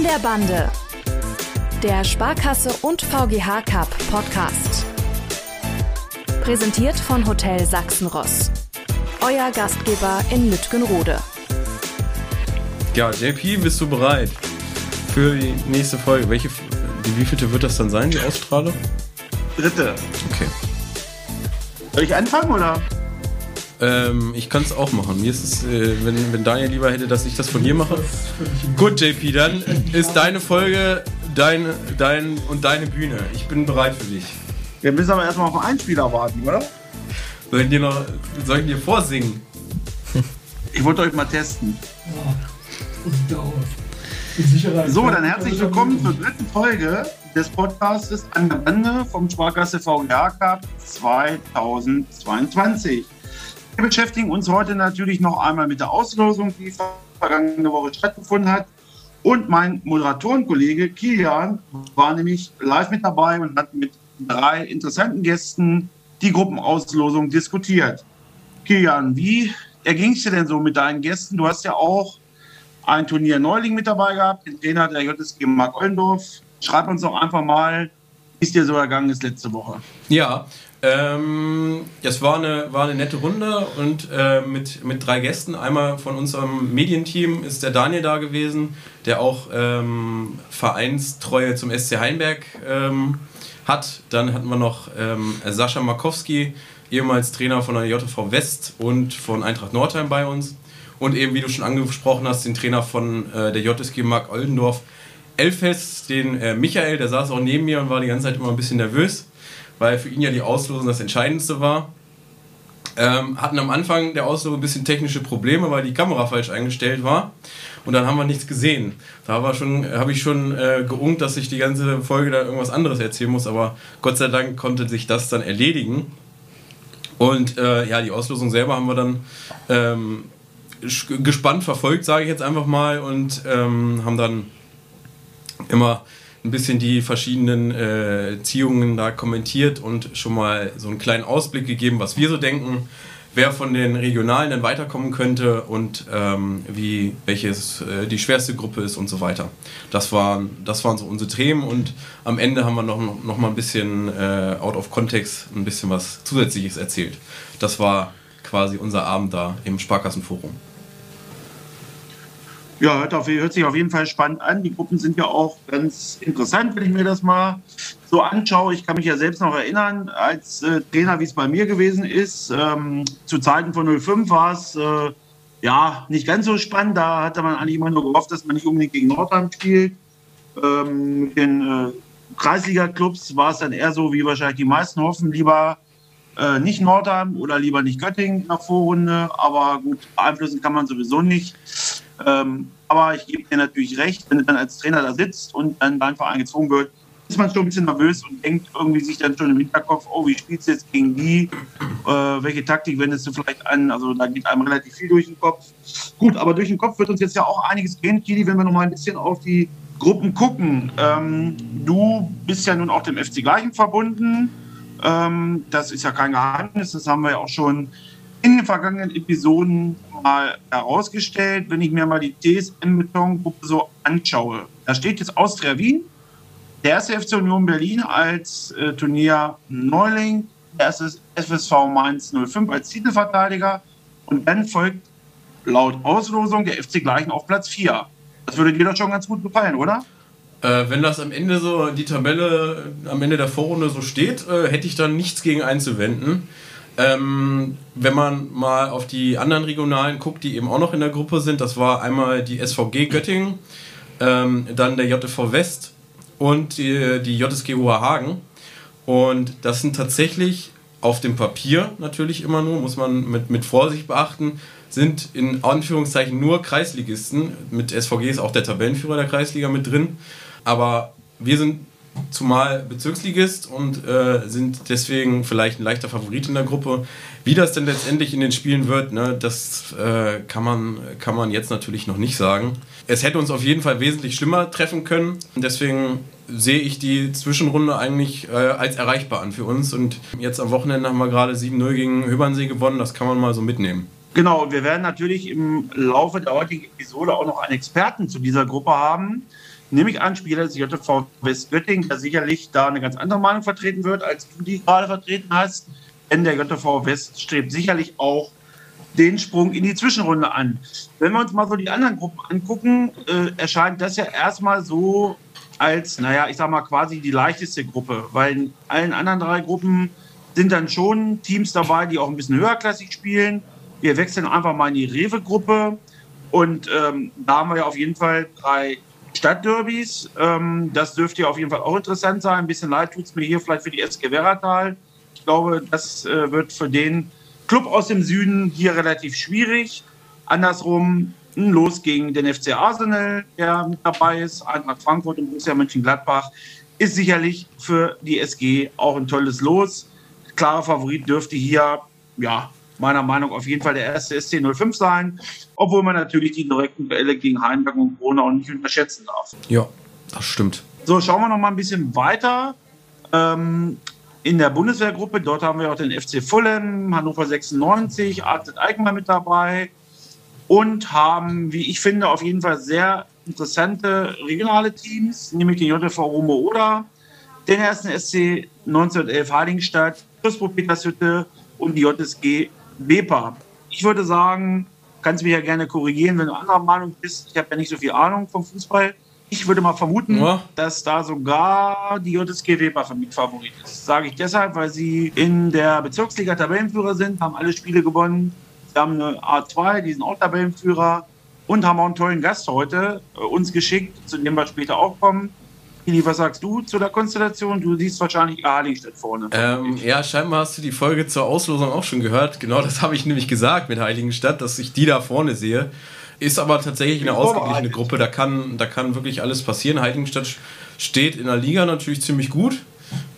An der Bande, der Sparkasse und VGH Cup Podcast. Präsentiert von Hotel Sachsenross. Euer Gastgeber in Lütgenrode. Ja, JP, bist du bereit für die nächste Folge? Wie vielte wird das dann sein, die Ausstrahlung? 3. Okay. Soll ich anfangen, oder? Ich kann es auch machen. Mir ist es, wenn Daniel lieber hätte, dass ich das von dir mache. Gut, JP, dann ist deine Folge deine Bühne. Ich bin bereit für dich. Wir müssen aber erstmal auf einen Einspieler warten, oder? Soll ich dir vorsingen? Ich wollte euch mal testen. So, dann herzlich willkommen zur 3. Folge des Podcasts An der Bande vom Sparkasse VGH Cup 2022. Wir beschäftigen uns heute natürlich noch einmal mit der Auslosung, die vergangene Woche stattgefunden hat. Und mein Moderatorenkollege Kilian war nämlich live mit dabei und hat mit 3 interessanten Gästen die Gruppenauslosung diskutiert. Kilian, wie erging es dir denn so mit deinen Gästen? Du hast ja auch ein Turnier Neuling mit dabei gehabt, den Trainer der JSG Mark Oldendorf. Schreib uns doch einfach mal, wie es dir so ergangen ist letzte Woche. Ja, das war eine nette Runde und mit 3 Gästen. Einmal von unserem Medienteam ist der Daniel da gewesen, der auch Vereinstreue zum SC Heidelberg hat. Dann hatten wir noch Sascha Markowski, ehemals Trainer von der JV West und von Eintracht Northeim bei uns. Und eben, wie du schon angesprochen hast, den Trainer von der JSG Mark Oldendorf Elfers, den Michael, der saß auch neben mir und war die ganze Zeit immer ein bisschen nervös, weil für ihn ja die Auslosung das Entscheidendste war. Hatten am Anfang der Auslosung ein bisschen technische Probleme, weil die Kamera falsch eingestellt war und dann haben wir nichts gesehen. Da habe ich schon geunkt, dass ich die ganze Folge da irgendwas anderes erzählen muss, aber Gott sei Dank konnte sich das dann erledigen. Und die Auslosung selber haben wir dann gespannt verfolgt, sage ich jetzt einfach mal, und haben dann immer ein bisschen die verschiedenen Ziehungen da kommentiert und schon mal so einen kleinen Ausblick gegeben, was wir so denken, wer von den Regionalen dann weiterkommen könnte und welches die schwerste Gruppe ist und so weiter. Das waren so unsere Themen und am Ende haben wir noch mal ein bisschen out of context ein bisschen was Zusätzliches erzählt. Das war quasi unser Abend da im Sparkassenforum. Ja, hört sich auf jeden Fall spannend an. Die Gruppen sind ja auch ganz interessant, wenn ich mir das mal so anschaue. Ich kann mich ja selbst noch erinnern, als Trainer, wie es bei mir gewesen ist. Zu Zeiten von 05 war es nicht ganz so spannend. Da hatte man eigentlich immer nur gehofft, dass man nicht unbedingt gegen Nordheim spielt. Mit den Kreisliga-Clubs war es dann eher so, wie wahrscheinlich die meisten hoffen, lieber nicht Nordheim oder lieber nicht Göttingen in der Vorrunde. Aber gut, beeinflussen kann man sowieso nicht. Aber ich gebe dir natürlich recht, wenn du dann als Trainer da sitzt und dann dein Verein gezwungen wird, ist man schon ein bisschen nervös und denkt irgendwie sich dann schon im Hinterkopf, wie spielst du jetzt gegen die, welche Taktik wendest du vielleicht an, also da geht einem relativ viel durch den Kopf. Gut, aber durch den Kopf wird uns jetzt ja auch einiges gehen, Kili, wenn wir nochmal ein bisschen auf die Gruppen gucken. Du bist ja nun auch dem FC Gleichen verbunden, das ist ja kein Geheimnis, das haben wir ja auch schon in den vergangenen Episoden mal herausgestellt. Wenn ich mir mal die TSN-Beton-Gruppe so anschaue, da steht jetzt Austria Wien, der erste FC Union Berlin als Turnier Neuling, der erste FSV Mainz 05 als Titelverteidiger und dann folgt laut Auslosung der FC Gleichen auf Platz 4. Das würde dir doch schon ganz gut gefallen, oder? Wenn das am Ende so, die Tabelle am Ende der Vorrunde so steht, hätte ich dann nichts gegen einzuwenden. Wenn man mal auf die anderen Regionalen guckt, die eben auch noch in der Gruppe sind, das war einmal die SVG Göttingen, dann der JTV West und die JSG Hoherhagen. Und das sind tatsächlich auf dem Papier natürlich immer nur, muss man mit Vorsicht beachten, sind in Anführungszeichen nur Kreisligisten. Mit SVG ist auch der Tabellenführer der Kreisliga mit drin. Aber wir sind zumal Bezirksligist und sind deswegen vielleicht ein leichter Favorit in der Gruppe. Wie das denn letztendlich in den Spielen wird, ne, das kann man jetzt natürlich noch nicht sagen. Es hätte uns auf jeden Fall wesentlich schlimmer treffen können. Deswegen sehe ich die Zwischenrunde eigentlich als erreichbar an für uns. Und jetzt am Wochenende haben wir gerade 7-0 gegen Höbernsee gewonnen. Das kann man mal so mitnehmen. Genau, und wir werden natürlich im Laufe der heutigen Episode auch noch einen Experten zu dieser Gruppe haben. nehme ich an, Spieler des JV West Göttingen, der sicherlich da eine ganz andere Meinung vertreten wird, als du die gerade vertreten hast. Denn der JV West strebt sicherlich auch den Sprung in die Zwischenrunde an. Wenn wir uns mal so die anderen Gruppen angucken, erscheint das ja erstmal so als, naja, ich sag mal quasi die leichteste Gruppe, weil in allen anderen drei Gruppen sind dann schon Teams dabei, die auch ein bisschen höherklassig spielen. Wir wechseln einfach mal in die Rewe-Gruppe und da haben wir ja auf jeden Fall drei Stadtderbys. Das dürfte ja auf jeden Fall auch interessant sein. Ein bisschen leid tut es mir hier vielleicht für die SG Werratal. Ich glaube, das wird für den Club aus dem Süden hier relativ schwierig. Andersrum, los gegen den FC Arsenal, der mit dabei ist, Eintracht Frankfurt und Borussia Mönchengladbach, ist sicherlich für die SG auch ein tolles Los. Klarer Favorit dürfte hier, ja, meiner Meinung nach auf jeden Fall der erste SC 05 sein, obwohl man natürlich die direkten Duelle gegen Heimberg und Corona auch nicht unterschätzen darf. Ja, das stimmt. So, schauen wir noch mal ein bisschen weiter. In der Bundeswehrgruppe, dort haben wir auch den FC Fulham, Hannover 96, AZ Alkmaar mit dabei und haben, wie ich finde, auf jeden Fall sehr interessante regionale Teams, nämlich den JV Rumode, den ersten SC 1911 Heiligenstadt, Kruspo Petershütte und die JSG Weber. Ich würde sagen, kannst mich ja gerne korrigieren, wenn du anderer Meinung bist. Ich habe ja nicht so viel Ahnung vom Fußball. Ich würde mal vermuten, ja, dass da sogar die JSG Weber für mich Favorit ist. Sage ich deshalb, weil sie in der Bezirksliga Tabellenführer sind, haben alle Spiele gewonnen. Sie haben eine A2, die sind auch Tabellenführer und haben auch einen tollen Gast heute uns geschickt, zu dem wir später auch kommen. Was sagst du zu der Konstellation? Du siehst wahrscheinlich Heiligenstadt vorne. Ja, scheinbar hast du die Folge zur Auslosung auch schon gehört. Genau, das habe ich nämlich gesagt mit Heiligenstadt, dass ich die da vorne sehe. Ist aber tatsächlich eine ausgeglichene Gruppe. Da kann wirklich alles passieren. Heiligenstadt steht in der Liga natürlich ziemlich gut.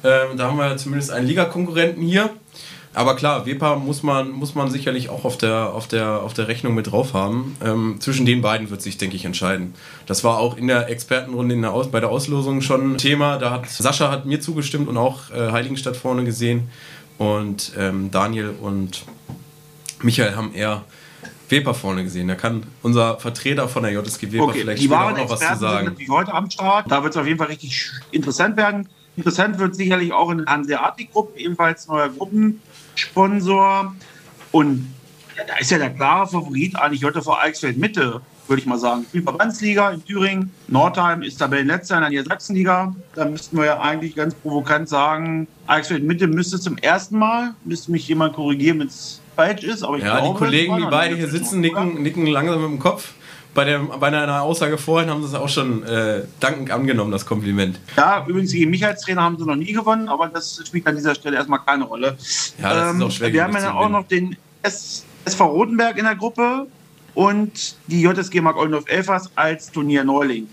Da haben wir zumindest einen Ligakonkurrenten hier. Aber klar, Wepa muss man sicherlich auch auf der Rechnung mit drauf haben. Zwischen den beiden wird sich, denke ich, entscheiden. Das war auch in der Expertenrunde bei der Auslosung schon ein Thema. Da hat Sascha mir zugestimmt und auch Heiligenstadt vorne gesehen. Und Daniel und Michael haben eher Wepa vorne gesehen. Da kann unser Vertreter von der JSG Wepa vielleicht später auch noch was zu sagen. Die heute am Start. Da wird es auf jeden Fall richtig interessant werden. Interessant wird sicherlich auch in den Hanseatic-Gruppen, ebenfalls neuer Gruppensponsor. Und ja, da ist ja der klare Favorit eigentlich heute vor Eichsfeld Mitte, würde ich mal sagen. Die Verbandsliga in Thüringen, Northeim ist Tabellenletzter in der Niedersachsenliga. Da müssten wir ja eigentlich ganz provokant sagen, Eichsfeld Mitte müsste zum ersten Mal, müsste mich jemand korrigieren, wenn es falsch ist. Aber ich glaube, die Kollegen, die beide hier sitzen, nicken langsam mit dem Kopf. Bei einer Aussage vorhin haben sie es auch schon dankend angenommen, das Kompliment. Ja, übrigens gegen Michaels Trainer haben sie noch nie gewonnen, aber das spielt an dieser Stelle erstmal keine Rolle. Ja, das ist auch schwer. Wir haben ja dann auch noch den SV Rotenberg in der Gruppe und die JSG Mark Oldendorf Elfers als Turnierneuling.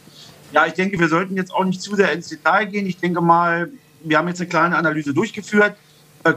Ja, ich denke, wir sollten jetzt auch nicht zu sehr ins Detail gehen. Ich denke mal, wir haben jetzt eine kleine Analyse durchgeführt.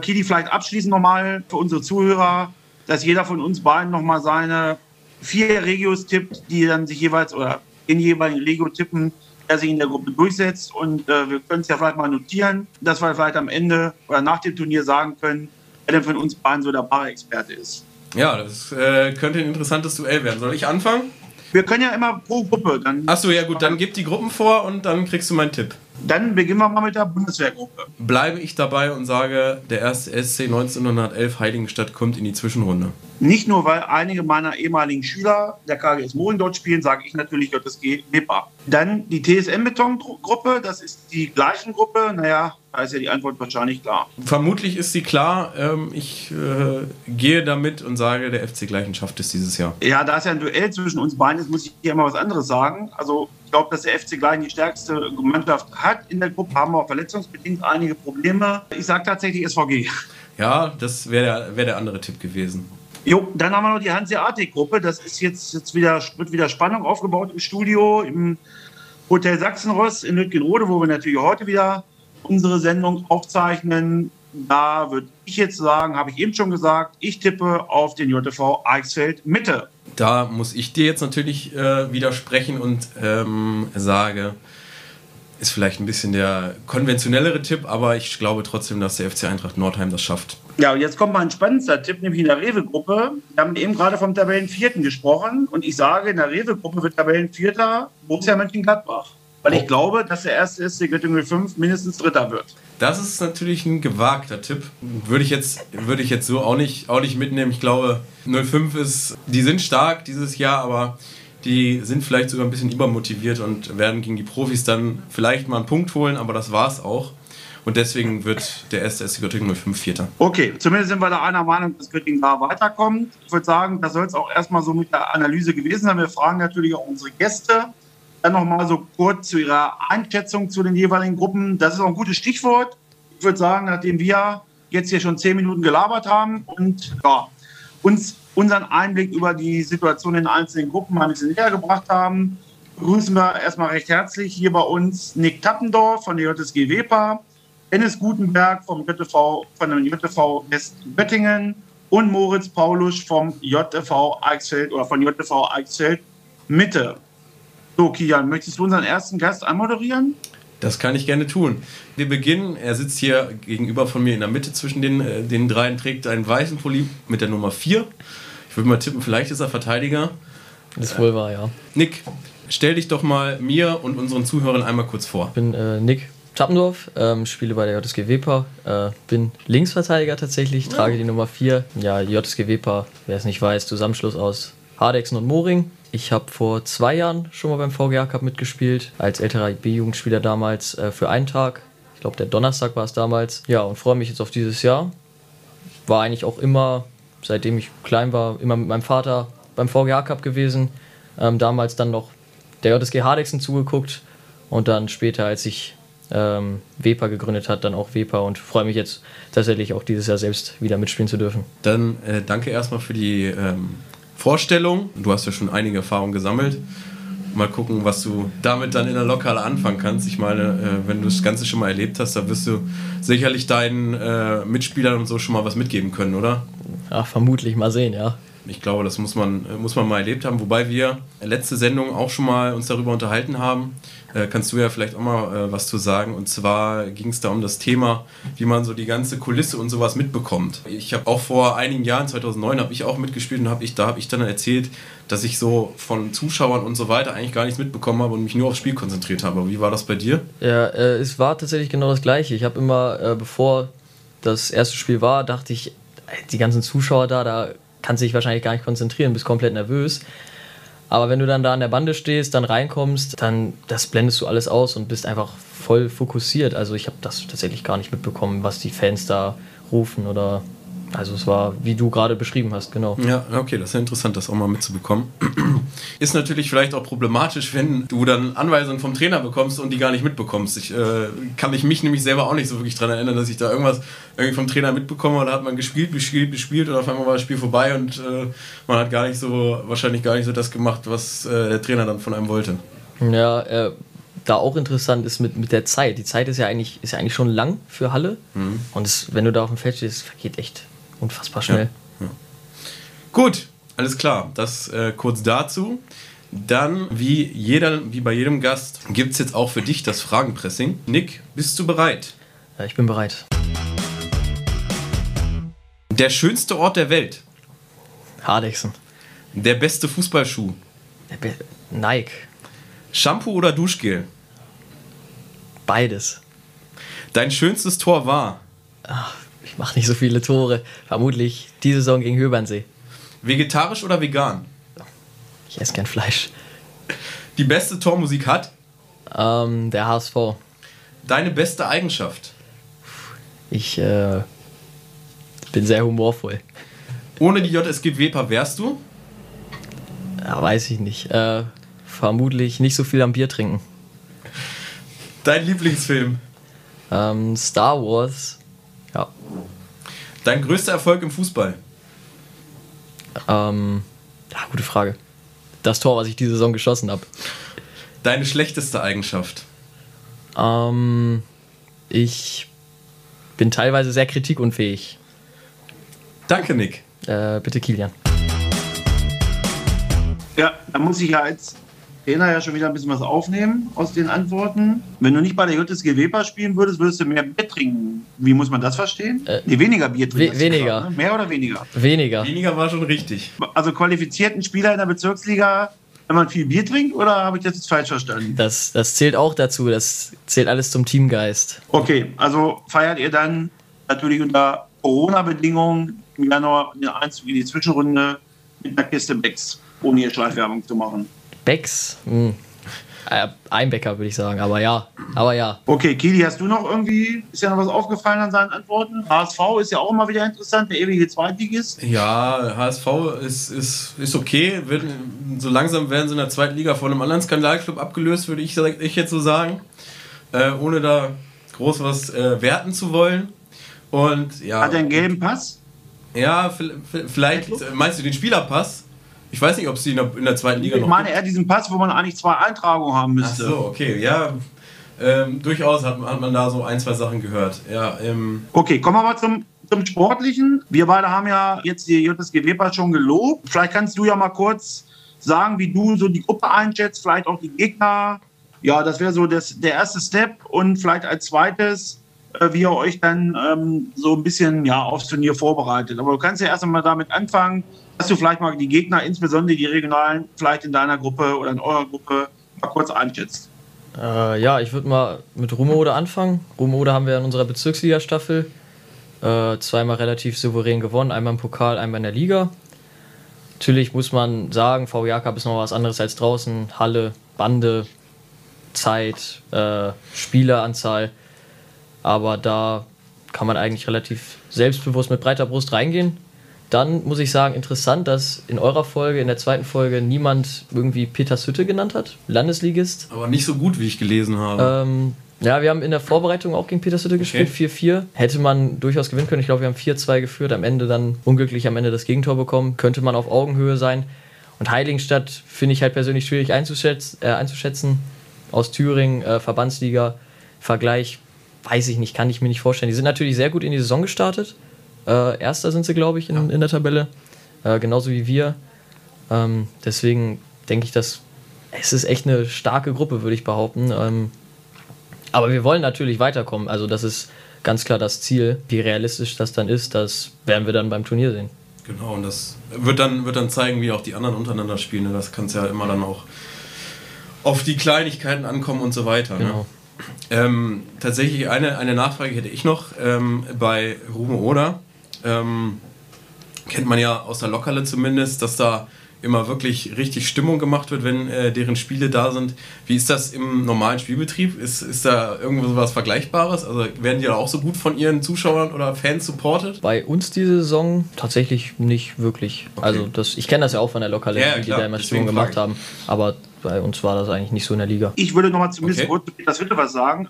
Kili, vielleicht abschließend nochmal für unsere Zuhörer, dass jeder von uns beiden nochmal seine 4 Regios tippt, die dann sich jeweils oder den jeweiligen Regio tippen, der sich in der Gruppe durchsetzt. Und wir können es ja vielleicht mal notieren, dass wir vielleicht am Ende oder nach dem Turnier sagen können, wer denn von uns beiden so der Para-Experte ist. Ja, das könnte ein interessantes Duell werden. Soll ich anfangen? Wir können ja immer pro Gruppe dann. Achso, ja gut, dann gib die Gruppen vor und dann kriegst du meinen Tipp. Dann beginnen wir mal mit der Bundeswehrgruppe. Bleibe ich dabei und sage, der erste SC 1911 Heiligenstadt kommt in die Zwischenrunde. Nicht nur, weil einige meiner ehemaligen Schüler der KGS Moring dort spielen, sage ich natürlich JSG Weber. Dann die TSN-Beton-Gruppe, das ist die gleichen Gruppe. Naja, da ist ja die Antwort wahrscheinlich klar. Vermutlich ist sie klar. Ich gehe damit und sage, der FC Gleichen schafft es dieses Jahr. Ja, da es ja ein Duell zwischen uns beiden ist, muss ich hier mal was anderes sagen. Also ich glaube, dass der FC Gleichen die stärkste Mannschaft hat. In der Gruppe haben wir auch verletzungsbedingt einige Probleme. Ich sage tatsächlich SVG. Ja, das wäre der andere Tipp gewesen. Jo, dann haben wir noch die Hanseatic-Gruppe. Das ist jetzt wird wieder Spannung aufgebaut im Studio, im Hotel Sachsenross in Lütgenrode, wo wir natürlich heute wieder unsere Sendung aufzeichnen. Da würde ich jetzt sagen, habe ich eben schon gesagt, ich tippe auf den JTV Eichsfeld Mitte. Da muss ich dir jetzt natürlich widersprechen und sage, ist vielleicht ein bisschen der konventionellere Tipp, aber ich glaube trotzdem, dass der FC Eintracht Nordheim das schafft. Ja, und jetzt kommt mal ein spannendster Tipp, nämlich in der Rewe-Gruppe. Wir haben eben gerade vom Tabellenvierten gesprochen und ich sage, in der Rewe-Gruppe wird Tabellenvierter Borussia Mönchengladbach. weil ich glaube, dass der erste SC Göttingen 05 mindestens Dritter wird. Das ist natürlich ein gewagter Tipp. Würde ich jetzt so auch nicht mitnehmen. Ich glaube, 05 ist, die sind stark dieses Jahr, aber die sind vielleicht sogar ein bisschen übermotiviert und werden gegen die Profis dann vielleicht mal einen Punkt holen, aber das war's auch. Und deswegen wird der erste SC Göttingen 05 Vierter. Okay, zumindest sind wir da einer Meinung, dass Göttingen da weiterkommt. Ich würde sagen, das soll es auch erstmal so mit der Analyse gewesen sein. Wir fragen natürlich auch unsere Gäste. Dann nochmal so kurz zu ihrer Einschätzung zu den jeweiligen Gruppen. Das ist auch ein gutes Stichwort. Ich würde sagen, nachdem wir jetzt hier schon 10 Minuten gelabert haben und ja, uns unseren Einblick über die Situation in den einzelnen Gruppen ein bisschen näher gebracht haben, begrüßen wir erstmal recht herzlich hier bei uns Nick Tappendorf von der JSG Weber, Dennis Gutenberg von dem JV West Göttingen und Moritz Paulusch vom JV Eichsfeld oder von JV Eichsfeld Mitte. So, Kian, möchtest du unseren ersten Gast anmoderieren? Das kann ich gerne tun. Wir beginnen, er sitzt hier gegenüber von mir in der Mitte zwischen den dreien, trägt einen weißen Pulli mit der Nummer 4. Ich würde mal tippen, vielleicht ist er Verteidiger. Das ist wohl wahr, ja. Nick, stell dich doch mal mir und unseren Zuhörern einmal kurz vor. Ich bin Nick Tappendorf, spiele bei der JSG Weber, bin Linksverteidiger tatsächlich, trage die Nummer 4. Ja, die JSG Weber, wer es nicht weiß, Zusammenschluss aus Hardegsen und Moring. Ich habe vor 2 Jahren schon mal beim VGH Cup mitgespielt, als älterer B-Jugendspieler damals für einen Tag. Ich glaube, der Donnerstag war es damals. Ja, und freue mich jetzt auf dieses Jahr. War eigentlich auch immer, seitdem ich klein war, immer mit meinem Vater beim VGH Cup gewesen. Damals dann noch der JSG Hardegsen zugeguckt und dann später, als ich Weber gegründet hat, dann auch Weber, und freue mich jetzt tatsächlich auch dieses Jahr selbst wieder mitspielen zu dürfen. Dann danke erstmal für die Vorstellung. Du hast ja schon einige Erfahrungen gesammelt. Mal gucken, was du damit dann in der Lokale anfangen kannst. Ich meine, wenn du das Ganze schon mal erlebt hast, dann wirst du sicherlich deinen Mitspielern und so schon mal was mitgeben können, oder? Ach, vermutlich. Mal sehen, ja. Ich glaube, das muss man mal erlebt haben. Wobei wir letzte Sendung auch schon mal uns darüber unterhalten haben. Kannst du ja vielleicht auch mal was zu sagen. Und zwar ging es da um das Thema, wie man so die ganze Kulisse und sowas mitbekommt. Ich habe auch vor einigen Jahren, 2009, habe ich auch mitgespielt und habe ich dann erzählt, dass ich so von Zuschauern und so weiter eigentlich gar nichts mitbekommen habe und mich nur aufs Spiel konzentriert habe. Wie war das bei dir? Ja, es war tatsächlich genau das Gleiche. Ich habe immer, bevor das erste Spiel war, dachte ich, die ganzen Zuschauer da kann sich wahrscheinlich gar nicht konzentrieren, bist komplett nervös. Aber wenn du dann da an der Bande stehst, dann reinkommst, dann das blendest du alles aus und bist einfach voll fokussiert. Also ich habe das tatsächlich gar nicht mitbekommen, was die Fans da rufen oder... Also es war, wie du gerade beschrieben hast, genau. Ja, okay, das ist ja interessant, das auch mal mitzubekommen. Ist natürlich vielleicht auch problematisch, wenn du dann Anweisungen vom Trainer bekommst und die gar nicht mitbekommst. Ich kann mich nämlich selber auch nicht so wirklich daran erinnern, dass ich da irgendwas irgendwie vom Trainer mitbekomme, oder hat man gespielt und auf einmal war das Spiel vorbei und man hat wahrscheinlich gar nicht so das gemacht, was der Trainer dann von einem wollte. Ja, da auch interessant ist mit der Zeit. Die Zeit ist ja eigentlich schon lang für Halle, und wenn du da auf dem Feld stehst, vergeht echt unfassbar schnell. Ja. Ja. Gut, alles klar. Das kurz dazu. Dann, wie bei jedem Gast, gibt es jetzt auch für dich das Fragenpressing. Nick, bist du bereit? Ja, ich bin bereit. Der schönste Ort der Welt? Hardegsen. Der beste Fußballschuh? Nike. Shampoo oder Duschgel? Beides. Dein schönstes Tor war? Ach, ich mache nicht so viele Tore. Vermutlich diese Saison gegen Höbernsee. Vegetarisch oder vegan? Ich esse kein Fleisch. Die beste Tormusik hat? Der HSV. Deine beste Eigenschaft? Ich bin sehr humorvoll. Ohne die JSG Weber wärst du? Ja, weiß ich nicht. Vermutlich nicht so viel am Bier trinken. Dein Lieblingsfilm? Star Wars. Ja. Dein größter Erfolg im Fußball? Gute Frage. Das Tor, was ich diese Saison geschossen habe. Deine schlechteste Eigenschaft? Ich bin teilweise sehr kritikunfähig. Danke, Nick. Bitte, Kilian. Ja, da muss ich ja jetzt Trainer ja schon wieder ein bisschen was aufnehmen aus den Antworten. Wenn du nicht bei der JSG Weber spielen würdest, würdest du mehr Bier trinken. Wie muss man das verstehen? Weniger Bier trinken. Weniger. Gesagt, ne? Mehr oder weniger? Weniger. Weniger war schon richtig. Also qualifizierten Spieler in der Bezirksliga wenn man viel Bier trinkt, oder habe ich das falsch verstanden? Das zählt auch dazu, das zählt alles zum Teamgeist. Okay, also feiert ihr dann natürlich unter Corona-Bedingungen im Januar den Einzug in die Zwischenrunde mit einer Kiste Becks, ohne hier Schleifwerbung zu machen. Becks? Einbecker würde ich sagen, aber ja. Okay, Kili, hast du noch irgendwie, ist ja noch was aufgefallen an seinen Antworten? HSV ist ja auch immer wieder interessant, der ewige Zweitligist. Ja, HSV ist okay, so langsam werden sie in der Zweitliga von einem anderen Skandalclub abgelöst, würde ich jetzt so sagen, ohne da groß was werten zu wollen. Und, ja, hat er einen gelben Pass? Ja, vielleicht, meinst du den Spielerpass? Ich weiß nicht, ob sie in der zweiten Liga noch... Ich meine, er hat diesen Pass, wo man eigentlich 2 Eintragungen haben müsste. Ach so, okay, ja. Durchaus hat man da so 1, 2 Sachen gehört. Ja, okay, kommen wir mal zum Sportlichen. Wir beide haben ja jetzt die JSG Weber schon gelobt. Vielleicht kannst du ja mal kurz sagen, wie du so die Gruppe einschätzt, vielleicht auch die Gegner. Ja, das wäre so der erste Step. Und vielleicht als zweites, wie ihr euch dann so ein bisschen aufs Turnier vorbereitet. Aber du kannst ja erst einmal damit anfangen, dass du vielleicht mal die Gegner, insbesondere die regionalen, vielleicht in deiner Gruppe oder in eurer Gruppe mal kurz einschätzt. Ich würde mal mit Rumode anfangen. Rumode haben wir in unserer Bezirksliga-Staffel zweimal relativ souverän gewonnen, einmal im Pokal, einmal in der Liga. Natürlich muss man sagen, VGH Cup ist noch was anderes als draußen. Halle, Bande, Zeit, Spieleranzahl. Aber da kann man eigentlich relativ selbstbewusst mit breiter Brust reingehen. Dann muss ich sagen, interessant, dass in eurer Folge, in der zweiten Folge, niemand irgendwie Petershütte genannt hat, Landesligist. Aber nicht so gut, wie ich gelesen habe. Wir haben in der Vorbereitung auch gegen Petershütte gespielt, 4-4. Hätte man durchaus gewinnen können. Ich glaube, wir haben 4-2 geführt, am Ende dann unglücklich das Gegentor bekommen. Könnte man auf Augenhöhe sein. Und Heiligenstadt finde ich halt persönlich schwierig einzuschätzen. Aus Thüringen, Verbandsliga, Vergleich. Weiß ich nicht, kann ich mir nicht vorstellen. Die sind natürlich sehr gut in die Saison gestartet. Erster sind sie, glaube ich, in der Tabelle. Genauso wie wir. Deswegen denke ich, dass es ist echt eine starke Gruppe, würde ich behaupten. Aber wir wollen natürlich weiterkommen. Also das ist ganz klar das Ziel. Wie realistisch das dann ist, das werden wir dann beim Turnier sehen. Genau, und das wird dann zeigen, wie auch die anderen untereinander spielen. Ne? Das kann es ja immer dann auch auf die Kleinigkeiten ankommen und so weiter. Genau. Ne? Tatsächlich eine Nachfrage hätte ich noch bei Rumode. Kennt man ja aus der Lokale zumindest, dass da immer wirklich richtig Stimmung gemacht wird, wenn deren Spiele da sind. Wie ist das im normalen Spielbetrieb? Ist da irgendwo sowas Vergleichbares? Also werden die da auch so gut von ihren Zuschauern oder Fans supportet? Bei uns diese Saison tatsächlich nicht wirklich. Okay. Also ich kenne das ja auch von der Lokale, die klar, da immer Stimmung gemacht haben. Aber bei uns war das eigentlich nicht so in der Liga. Ich würde nochmal zumindest kurz was sagen.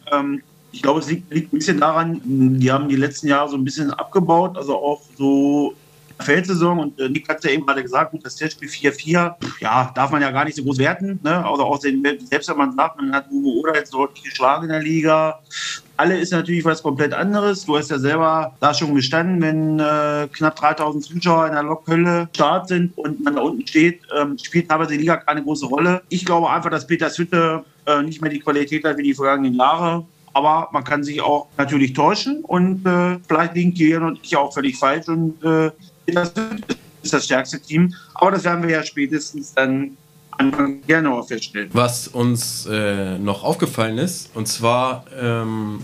Ich glaube, es liegt ein bisschen daran, die haben die letzten Jahre so ein bisschen abgebaut, also auch so Feldsaison, und Nick hat es ja eben gerade gesagt, gut, das Testspiel 4-4, darf man ja gar nicht so groß werten, ne? Also auch selbst wenn man sagt, man hat Rumode jetzt deutlich geschlagen in der Liga, alle ist natürlich was komplett anderes. Du hast ja selber da schon gestanden, wenn knapp 3000 Zuschauer in der Lokhölle Start sind und man da unten steht, spielt teilweise die Liga keine große Rolle. Ich glaube einfach, dass Petershütte nicht mehr die Qualität hat wie die vergangenen Jahre. Aber man kann sich auch natürlich täuschen und vielleicht liegen Kilian und ich auch völlig falsch und das ist das stärkste Team. Aber das werden wir ja spätestens dann Anfang Januar feststellen. Was uns noch aufgefallen ist, und zwar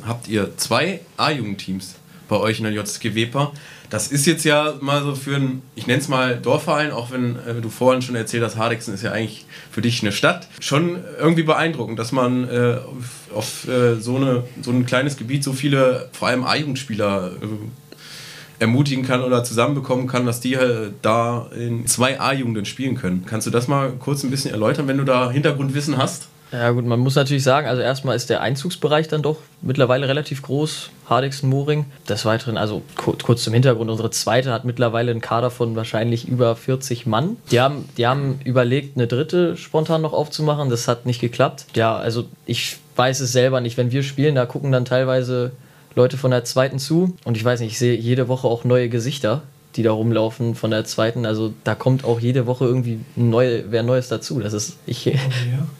habt ihr 2 A-Jugendteams bei euch in der JSG Weber. Das ist jetzt ja mal so für einen, ich nenne es mal Dorfverein, auch wenn du vorhin schon erzählt hast, Hardegsen ist ja eigentlich für dich eine Stadt. Schon irgendwie beeindruckend, dass man auf so ein kleines Gebiet so viele, vor allem A-Jugendspieler, ermutigen kann oder zusammenbekommen kann, dass die halt da in 2 A-Jugenden spielen können. Kannst du das mal kurz ein bisschen erläutern, wenn du da Hintergrundwissen hast? Ja gut, man muss natürlich sagen, also erstmal ist der Einzugsbereich dann doch mittlerweile relativ groß, Hardegsen, Moring. Des Weiteren, also kurz zum Hintergrund, unsere zweite hat mittlerweile einen Kader von wahrscheinlich über 40 Mann. Die haben überlegt, eine dritte spontan noch aufzumachen, das hat nicht geklappt. Ja, also ich weiß es selber nicht, wenn wir spielen, da gucken dann teilweise Leute von der zweiten zu. Und ich weiß nicht, ich sehe jede Woche auch neue Gesichter, die da rumlaufen von der zweiten. Also da kommt auch jede Woche irgendwie wer Neues dazu. Das ist,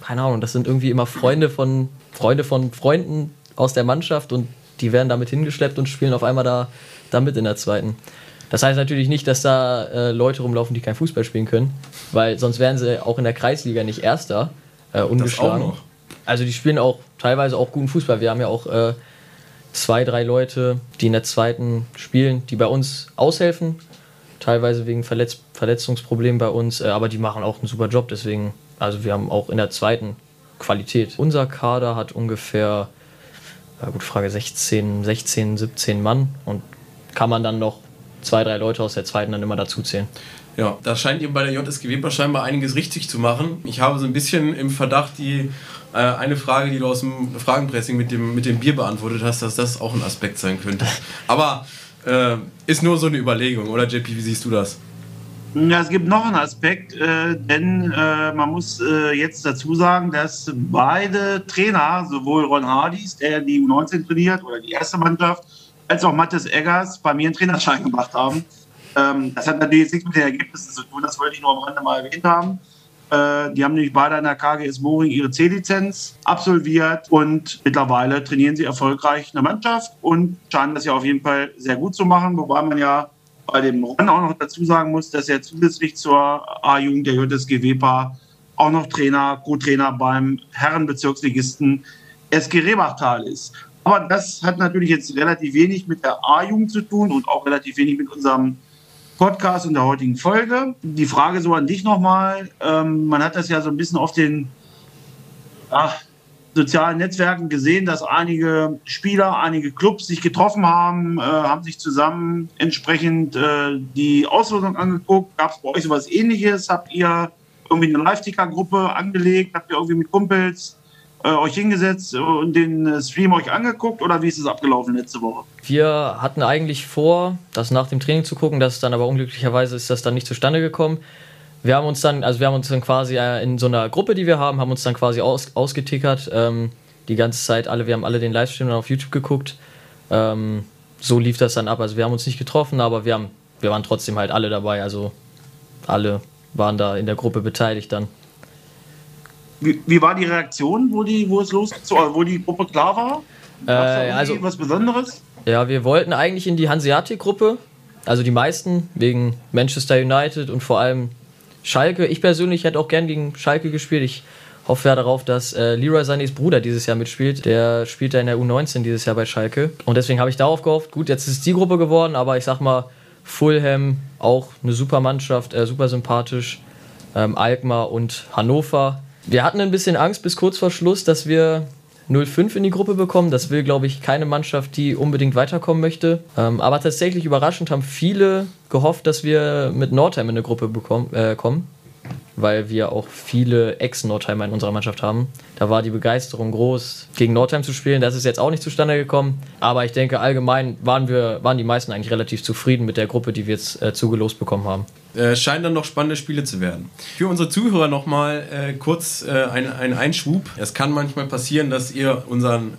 keine Ahnung, das sind irgendwie immer Freunde von Freunden aus der Mannschaft und die werden damit hingeschleppt und spielen auf einmal da mit in der zweiten. Das heißt natürlich nicht, dass da Leute rumlaufen, die kein Fußball spielen können, weil sonst wären sie auch in der Kreisliga nicht Erster, ungeschlagen. Das auch noch. Also die spielen auch teilweise auch guten Fußball. Wir haben ja auch 2, 3 Leute, die in der zweiten spielen, die bei uns aushelfen, teilweise wegen Verletzungsproblemen bei uns, aber die machen auch einen super Job, deswegen, also wir haben auch in der zweiten Qualität. Unser Kader hat ungefähr, gut, Frage, 17 Mann, und kann man dann noch 2, 3 Leute aus der zweiten dann immer dazu zählen. Ja, da scheint ihr bei der JSG Weber scheinbar einiges richtig zu machen. Ich habe so ein bisschen im Verdacht, die eine Frage, die du aus dem Fragenpressing mit dem Bier beantwortet hast, dass das auch ein Aspekt sein könnte. Aber ist nur so eine Überlegung, oder JP, wie siehst du das? Ja, es gibt noch einen Aspekt, denn man muss jetzt dazu sagen, dass beide Trainer, sowohl Ron Hardys, der die U19 trainiert oder die erste Mannschaft, als auch Mathis Eggers bei mir einen Trainerschein gemacht haben. Das hat natürlich jetzt nichts mit den Ergebnissen zu tun, das wollte ich nur am Rande mal erwähnt haben. Die haben nämlich beide an der KGS Moring ihre C-Lizenz absolviert und mittlerweile trainieren sie erfolgreich eine Mannschaft und scheinen das ja auf jeden Fall sehr gut zu machen, wobei man ja bei dem Ron auch noch dazu sagen muss, dass er zusätzlich zur A-Jugend der JSG Weber auch noch Trainer, Co-Trainer beim Herrenbezirksligisten SG Rehbachtal ist. Aber das hat natürlich jetzt relativ wenig mit der A-Jugend zu tun und auch relativ wenig mit unserem Podcast und der heutigen Folge. Die Frage so an dich nochmal. Man hat das ja so ein bisschen auf den sozialen Netzwerken gesehen, dass einige Spieler, einige Clubs sich getroffen haben, haben sich zusammen entsprechend die Auslosung angeguckt. Gab es bei euch sowas Ähnliches? Habt ihr irgendwie eine Live-Ticker-Gruppe angelegt? Habt ihr irgendwie mit Kumpels euch hingesetzt und den Stream euch angeguckt, oder wie ist es abgelaufen letzte Woche? Wir hatten eigentlich vor, das nach dem Training zu gucken, das dann aber unglücklicherweise ist das dann nicht zustande gekommen. Wir haben uns dann, quasi in so einer Gruppe, die wir haben, uns dann quasi ausgetickert, die ganze Zeit alle, wir haben alle den Livestream dann auf YouTube geguckt, so lief das dann ab, also wir haben uns nicht getroffen, aber wir waren trotzdem halt alle dabei, also alle waren da in der Gruppe beteiligt dann. Wie war die Reaktion, wo die Gruppe klar war? Also was Besonderes? Ja, wir wollten eigentlich in die Hanseatic-Gruppe, also die meisten, wegen Manchester United und vor allem Schalke. Ich persönlich hätte auch gern gegen Schalke gespielt. Ich hoffe ja darauf, dass Leroy Sanés Bruder dieses Jahr mitspielt. Der spielt ja in der U19 dieses Jahr bei Schalke. Und deswegen habe ich darauf gehofft. Gut, jetzt ist die Gruppe geworden, aber ich sag mal, Fulham, auch eine super Mannschaft, super sympathisch. Alkmaar und Hannover. Wir hatten ein bisschen Angst bis kurz vor Schluss, dass wir 0-5 in die Gruppe bekommen. Das will, glaube ich, keine Mannschaft, die unbedingt weiterkommen möchte. Aber tatsächlich überraschend haben viele gehofft, dass wir mit Northeim in eine Gruppe kommen, weil wir auch viele Ex-Nordheimer in unserer Mannschaft haben. Da war die Begeisterung groß, gegen Northeim zu spielen. Das ist jetzt auch nicht zustande gekommen. Aber ich denke, allgemein waren die meisten eigentlich relativ zufrieden mit der Gruppe, die wir jetzt zugelost bekommen haben. Scheinen dann noch spannende Spiele zu werden. Für unsere Zuhörer nochmal kurz ein Einschub. Es kann manchmal passieren, dass ihr unseren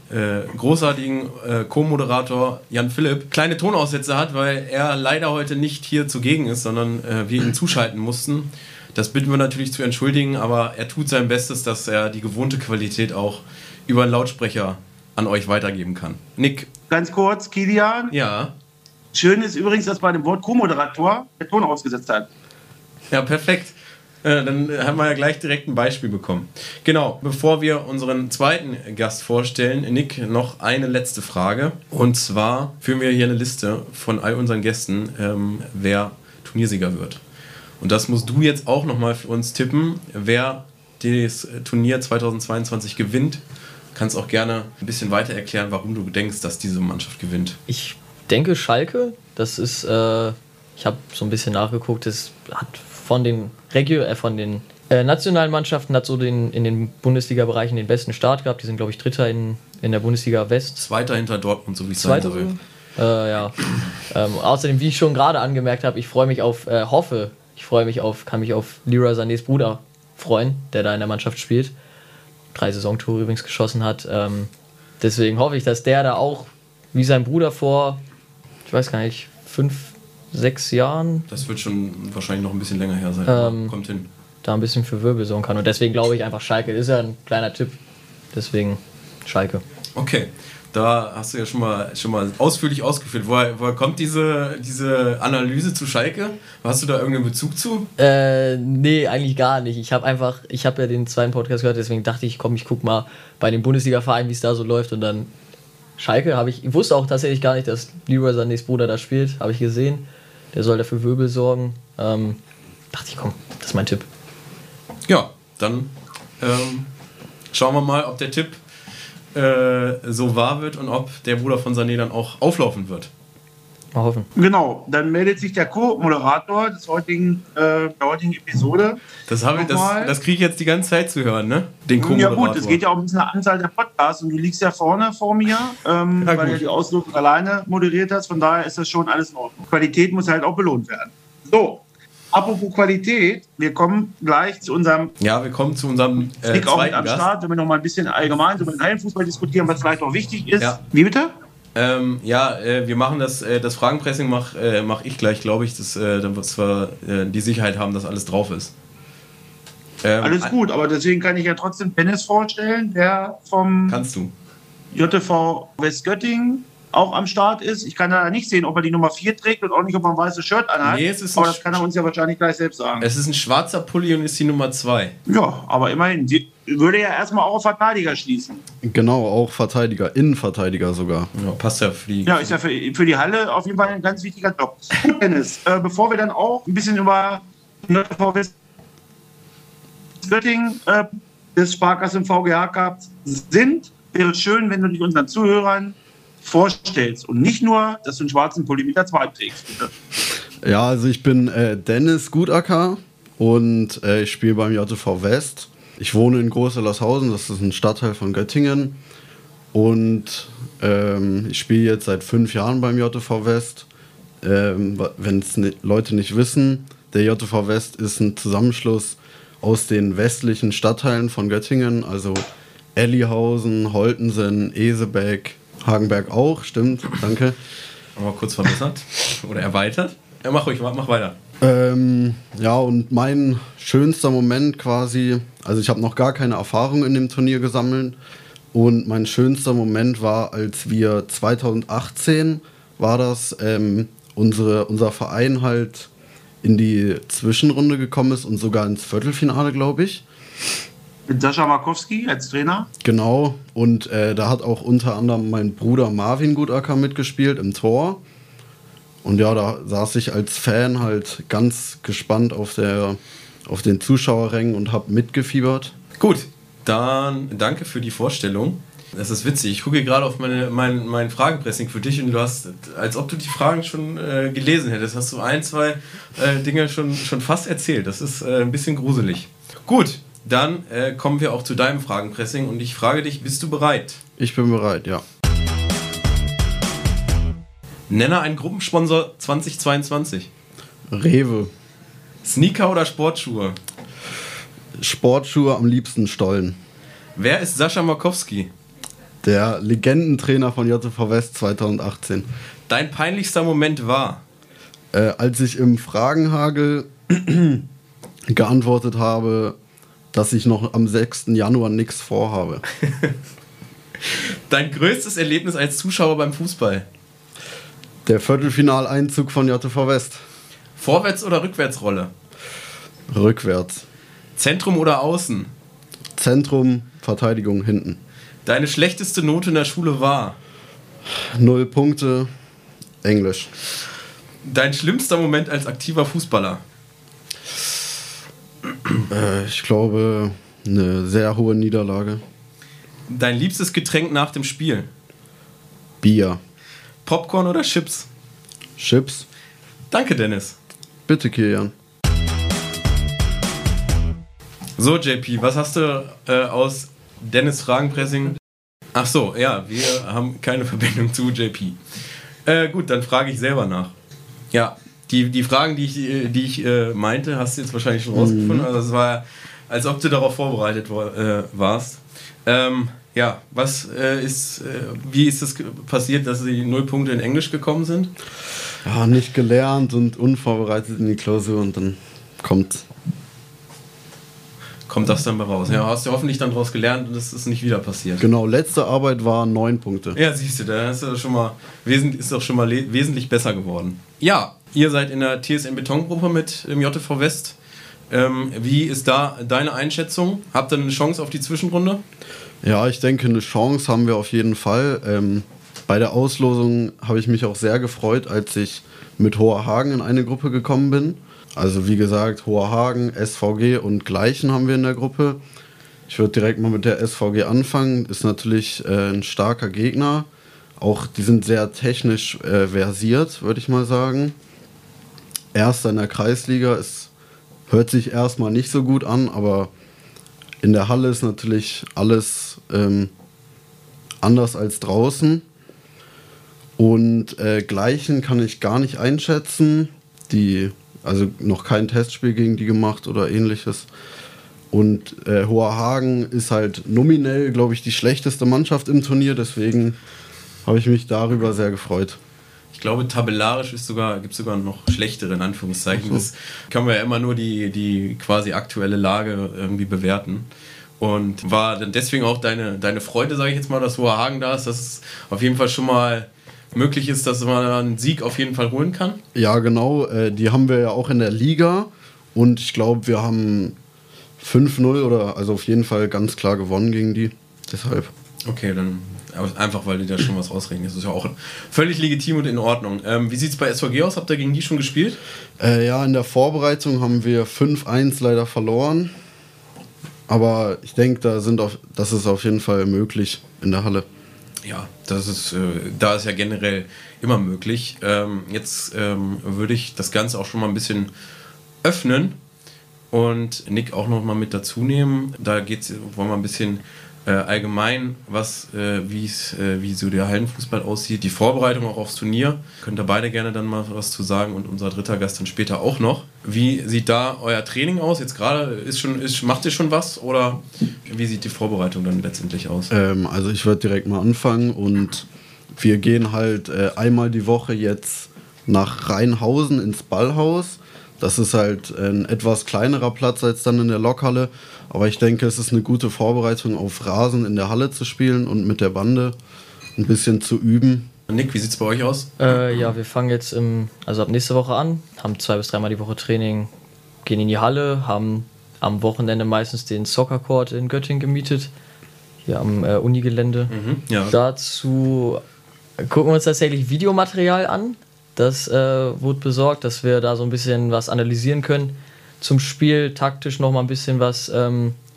großartigen Co-Moderator Jan Philipp kleine Tonaussätze hat, weil er leider heute nicht hier zugegen ist, sondern wir ihn zuschalten mussten. Das bitten wir natürlich zu entschuldigen, aber er tut sein Bestes, dass er die gewohnte Qualität auch über einen Lautsprecher an euch weitergeben kann. Nick. Ganz kurz, Kilian. Ja. Schön ist übrigens, dass bei dem Wort Co-Moderator der Ton ausgesetzt hat. Ja, perfekt. Dann haben wir ja gleich direkt ein Beispiel bekommen. Genau, bevor wir unseren zweiten Gast vorstellen, Nick, noch eine letzte Frage. Und zwar führen wir hier eine Liste von all unseren Gästen, wer Turniersieger wird. Und das musst du jetzt auch nochmal für uns tippen. Wer das Turnier 2022 gewinnt, kannst auch gerne ein bisschen weiter erklären, warum du denkst, dass diese Mannschaft gewinnt. Ich denke Schalke, das ist, ich habe so ein bisschen nachgeguckt, das hat von den nationalen Mannschaften hat so in den Bundesliga-Bereichen den besten Start gehabt. Die sind, glaube ich, Dritter in der Bundesliga West. Zweiter hinter Dortmund, so wie es sein soll. Ja. Außerdem, wie ich schon gerade angemerkt habe, kann mich auf Leroy Sanés Bruder freuen, der da in der Mannschaft spielt. 3 Saisontore übrigens geschossen hat. Deswegen hoffe ich, dass der da auch wie sein Bruder vor, ich weiß gar nicht, 5, 6 Jahren. Das wird schon wahrscheinlich noch ein bisschen länger her sein. Kommt hin. Da ein bisschen für Wirbel sorgen kann. Und deswegen glaube ich einfach Schalke. Ist ja ein kleiner Tipp. Deswegen Schalke. Okay. Da hast du ja schon mal ausführlich ausgeführt. Woher kommt diese Analyse zu Schalke? Hast du da irgendeinen Bezug zu? Nee, eigentlich gar nicht. Ich habe ja den zweiten Podcast gehört, deswegen dachte ich, komm, ich guck mal bei den Bundesliga-Vereinen, wie es da so läuft. Und dann Schalke ich wusste auch tatsächlich gar nicht, dass Leroy Sanés Bruder da spielt, habe ich gesehen. Der soll dafür Wirbel sorgen. Dachte ich, komm, das ist mein Tipp. Ja, dann schauen wir mal, ob der Tipp so wahr wird und ob der Bruder von Sané dann auch auflaufen wird. Mal hoffen. Genau, dann meldet sich der Co-Moderator der heutigen Episode. Das kriege ich jetzt die ganze Zeit zu hören, ne? Den Co-Moderator. Ja gut, es geht ja auch ein bisschen an der Anzahl der Podcasts und du liegst ja vorne vor mir, weil du ja die Auslosung alleine moderiert hast, von daher ist das schon alles in Ordnung. Qualität muss halt auch belohnt werden. So, apropos Qualität, wir kommen gleich zu unserem Blick auch mit am Start, wenn wir noch mal ein bisschen allgemein über den Hallenfußball diskutieren, was vielleicht auch wichtig ist. Ja. Wie bitte? Wir machen das Fragenpressing mach ich gleich, glaube ich, dass wir die Sicherheit haben, dass alles drauf ist. Alles gut, aber deswegen kann ich ja trotzdem Dennis vorstellen, der vom JV West Göttingen auch am Start ist. Ich kann da nicht sehen, ob er die Nummer 4 trägt und auch nicht, ob er ein weißes Shirt anhat. Nee, aber das kann er uns ja wahrscheinlich gleich selbst sagen. Es ist ein schwarzer Pulli und ist die Nummer 2. Ja, aber immerhin. Die würde ja erstmal auch auf Verteidiger schließen. Genau, auch Verteidiger, Innenverteidiger sogar. Ja, passt ja für die... Ja, ist ja für die Halle auf jeden Fall ein ganz wichtiger Job. Gut, Dennis, bevor wir dann auch ein bisschen über Göttingen des Sparkassen VGH Cup sind, wäre es schön, wenn du dich unseren Zuhörern vorstellst und nicht nur, dass du einen schwarzen Pulli mit der 2 trägst. Bitte. Ja, also ich bin Dennis Gutacker und ich spiele beim JV West. Ich wohne in Groß-Ellershausen, das ist ein Stadtteil von Göttingen und ich spiele jetzt seit 5 Jahren beim JV West. Wenn es Leute nicht wissen, der JV West ist ein Zusammenschluss aus den westlichen Stadtteilen von Göttingen, also Ellihausen, Holtensen, Esebeck, Hagenberg auch, stimmt, danke. Aber kurz verbessert oder erweitert. Ja, mach weiter. Und mein schönster Moment quasi, also ich habe noch gar keine Erfahrung in dem Turnier gesammelt und mein schönster Moment war, als wir 2018 war das, unser Verein halt in die Zwischenrunde gekommen ist und sogar ins Viertelfinale, glaube ich. Mit Sascha Markowski als Trainer? Genau, und da hat auch unter anderem mein Bruder Marvin Gutacker mitgespielt im Tor. Und ja, da saß ich als Fan halt ganz gespannt auf den Zuschauerrängen und habe mitgefiebert. Gut, dann danke für die Vorstellung. Das ist witzig, ich gucke gerade auf mein Fragenpressing für dich und du hast, als ob du die Fragen schon gelesen hättest, hast du 1, 2 Dinge schon fast erzählt. Das ist ein bisschen gruselig. Gut. Dann kommen wir auch zu deinem Fragenpressing und ich frage dich, bist du bereit? Ich bin bereit, ja. Nenne einen Gruppensponsor 2022. Rewe. Sneaker oder Sportschuhe? Sportschuhe, am liebsten Stollen. Wer ist Sascha Markowski? Der Legendentrainer von JV West 2018. Dein peinlichster Moment war? Als ich im Fragenhagel geantwortet habe, dass ich noch am 6. Januar nichts vorhabe. Dein größtes Erlebnis als Zuschauer beim Fußball? Der Viertelfinaleinzug von JV West. Vorwärts- oder Rückwärtsrolle? Rückwärts. Zentrum oder Außen? Zentrum, Verteidigung, hinten. Deine schlechteste Note in der Schule war? 0 Punkte, Englisch. Dein schlimmster Moment als aktiver Fußballer? Ich glaube, eine sehr hohe Niederlage. Dein liebstes Getränk nach dem Spiel? Bier. Popcorn oder Chips? Chips. Danke, Dennis. Bitte, Kilian. So, JP, was hast du aus Dennis' Fragenpressing? Ach so, ja, wir haben keine Verbindung zu JP. Gut, dann frage ich selber nach. Ja. Die Fragen, die ich meinte, hast du jetzt wahrscheinlich schon rausgefunden. Also es war, als ob du darauf vorbereitet warst. Wie ist es passiert, dass die 0 Punkte in Englisch gekommen sind? Ja, nicht gelernt und unvorbereitet in die Klausur und dann kommt Kommt das dann mal raus? Ja, hast du hoffentlich dann daraus gelernt und das ist nicht wieder passiert. Genau, letzte Arbeit waren 9 Punkte. Ja, siehst du, da ist es doch schon mal wesentlich besser geworden. Ja, ihr seid in der TSN-Beton-Gruppe mit im JTV West. Wie ist da deine Einschätzung? Habt ihr eine Chance auf die Zwischenrunde? Ja, ich denke, eine Chance haben wir auf jeden Fall. Bei der Auslosung habe ich mich auch sehr gefreut, als ich mit Hoherhagen in eine Gruppe gekommen bin. Also wie gesagt, Hoherhagen, SVG und Gleichen haben wir in der Gruppe. Ich würde direkt mal mit der SVG anfangen. Ist natürlich ein starker Gegner. Auch die sind sehr technisch versiert, würde ich mal sagen. Erster in der Kreisliga, es hört sich erstmal nicht so gut an, aber in der Halle ist natürlich alles anders als draußen. Und Gleichen kann ich gar nicht einschätzen. Also noch kein Testspiel gegen die gemacht oder ähnliches. Und Hoherhagen ist halt nominell, glaube ich, die schlechteste Mannschaft im Turnier. Deswegen habe ich mich darüber sehr gefreut. Ich glaube, tabellarisch gibt es sogar noch schlechtere, in Anführungszeichen. So. Das kann man ja immer nur die quasi aktuelle Lage irgendwie bewerten. Und war dann deswegen auch deine Freude, sage ich jetzt mal, dass Hoherhagen da ist, dass es auf jeden Fall schon mal möglich ist, dass man einen Sieg auf jeden Fall holen kann? Ja, genau. Die haben wir ja auch in der Liga. Und ich glaube, wir haben 5-0 oder also auf jeden Fall ganz klar gewonnen gegen die. Deshalb. Okay, dann einfach, weil die da schon was ausrechnen. Das ist ja auch völlig legitim und in Ordnung. Wie sieht es bei SVG aus? Habt ihr gegen die schon gespielt? Ja, in der Vorbereitung haben wir 5-1 leider verloren. Aber ich denke, das ist auf jeden Fall möglich in der Halle. Ja, da ist ja generell immer möglich. Jetzt würde ich das Ganze auch schon mal ein bisschen öffnen und Nick auch noch mal mit dazu nehmen. Da wollen wir ein bisschen allgemein, wie so der Hallenfußball aussieht, die Vorbereitung auch aufs Turnier. Könnt ihr beide gerne dann mal was zu sagen und unser dritter Gast dann später auch noch. Wie sieht da euer Training aus? Jetzt gerade macht ihr schon was oder wie sieht die Vorbereitung dann letztendlich aus? Also ich werde direkt mal anfangen und wir gehen halt einmal die Woche jetzt nach Rheinhausen ins Ballhaus. Das ist halt ein etwas kleinerer Platz als dann in der Lokhalle. Aber ich denke, es ist eine gute Vorbereitung, auf Rasen in der Halle zu spielen und mit der Bande ein bisschen zu üben. Nick, wie sieht es bei euch aus? Ja, wir fangen jetzt ab nächste Woche an, haben 2- bis 3-mal die Woche Training, gehen in die Halle, haben am Wochenende meistens den Soccer Court in Göttingen gemietet, hier am Unigelände. Mhm, ja. Dazu gucken wir uns tatsächlich Videomaterial an. Das wurde besorgt, dass wir da so ein bisschen was analysieren können zum Spiel, taktisch nochmal ein bisschen was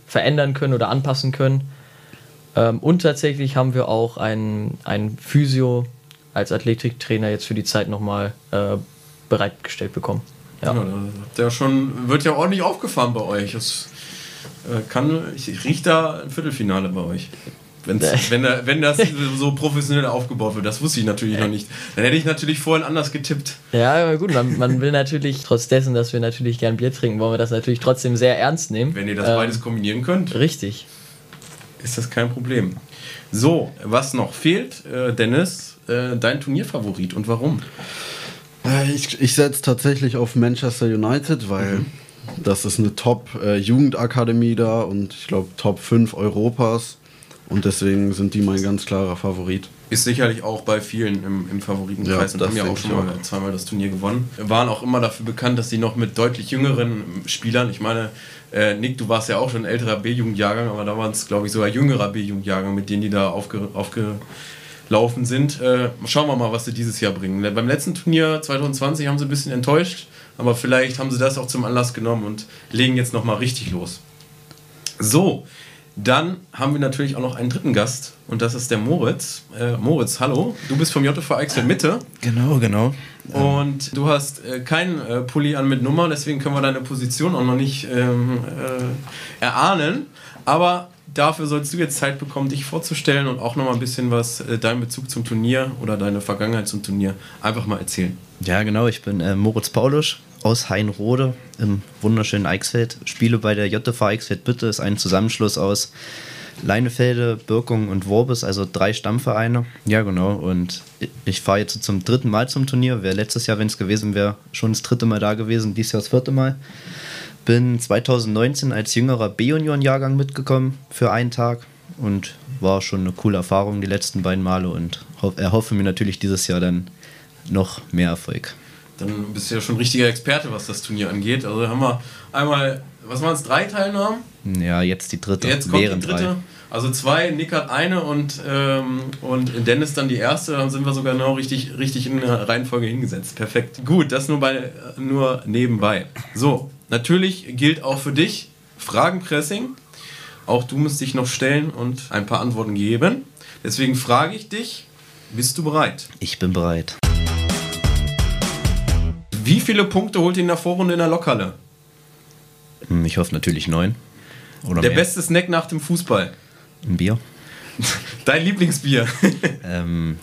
verändern können oder anpassen können. Und tatsächlich haben wir auch einen Physio als Athletiktrainer jetzt für die Zeit nochmal bereitgestellt bekommen. Ja. Ja, wird ja ordentlich aufgefahren bei euch. Ich rieche da ein Viertelfinale bei euch. Wenn das so professionell aufgebaut wird, das wusste ich natürlich noch nicht. Dann hätte ich natürlich vorhin anders getippt. Ja, gut, man will natürlich, trotz dessen, dass wir natürlich gern Bier trinken, wollen wir das natürlich trotzdem sehr ernst nehmen. Wenn ihr das beides kombinieren könnt. Richtig. Ist das kein Problem. So, was noch fehlt, Dennis, dein Turnierfavorit und warum? Ich setze tatsächlich auf Manchester United, weil das ist eine Top-Jugendakademie da und ich glaube Top 5 Europas. Und deswegen sind die mein ganz klarer Favorit. Ist sicherlich auch bei vielen im Favoritenkreis. Ja, und haben ja auch schon mal 2-mal das Turnier gewonnen. Waren auch immer dafür bekannt, dass die noch mit deutlich jüngeren Spielern, ich meine, Nick, du warst ja auch schon ein älterer B-Jugendjahrgang, aber da waren es, glaube ich, sogar jüngerer B-Jugendjahrgang, mit denen die da aufgelaufen sind. Schauen wir mal, was sie dieses Jahr bringen. Beim letzten Turnier 2020 haben sie ein bisschen enttäuscht, aber vielleicht haben sie das auch zum Anlass genommen und legen jetzt nochmal richtig los. So, dann haben wir natürlich auch noch einen dritten Gast und das ist der Moritz. Moritz, hallo. Du bist vom JTV Eichsfeld Mitte. Genau. Und du hast keinen Pulli an mit Nummer, deswegen können wir deine Position auch noch nicht erahnen. Aber dafür sollst du jetzt Zeit bekommen, dich vorzustellen und auch nochmal ein bisschen was, deinen Bezug zum Turnier oder deine Vergangenheit zum Turnier einfach mal erzählen. Ja, genau. Ich bin Moritz Paulisch aus Heinrode im wunderschönen Eichsfeld. Spiele bei der JTV Eichsfeld Mitte, ist ein Zusammenschluss aus Leinefelde, Birkung und Worbis, also 3 Stammvereine. Ja, genau. Und ich fahre jetzt zum 3. Mal zum Turnier. Wäre letztes Jahr, wenn es gewesen wäre, schon das 3. Mal da gewesen, dieses Jahr das 4. Mal. Bin 2019 als jüngerer B-Junioren-Jahrgang mitgekommen für einen Tag und war schon eine coole Erfahrung die letzten beiden Male und erhoffe mir natürlich dieses Jahr dann noch mehr Erfolg. Dann bist du ja schon ein richtiger Experte, was das Turnier angeht. Also haben wir einmal, was waren es, 3 Teilnahmen? Ja, jetzt die dritte. Jetzt kommt die dritte. 3. Also 2, Nick hat eine und Dennis dann die erste. Dann sind wir sogar genau richtig in der Reihenfolge hingesetzt. Perfekt. Gut, das nur nebenbei. So, natürlich gilt auch für dich Fragenpressing. Auch du musst dich noch stellen und ein paar Antworten geben. Deswegen frage ich dich, bist du bereit? Ich bin bereit. Wie viele Punkte holt ihr in der Vorrunde in der Lokhalle? Ich hoffe natürlich 9. Oder der mehr. Beste Snack nach dem Fußball? Ein Bier. Dein Lieblingsbier?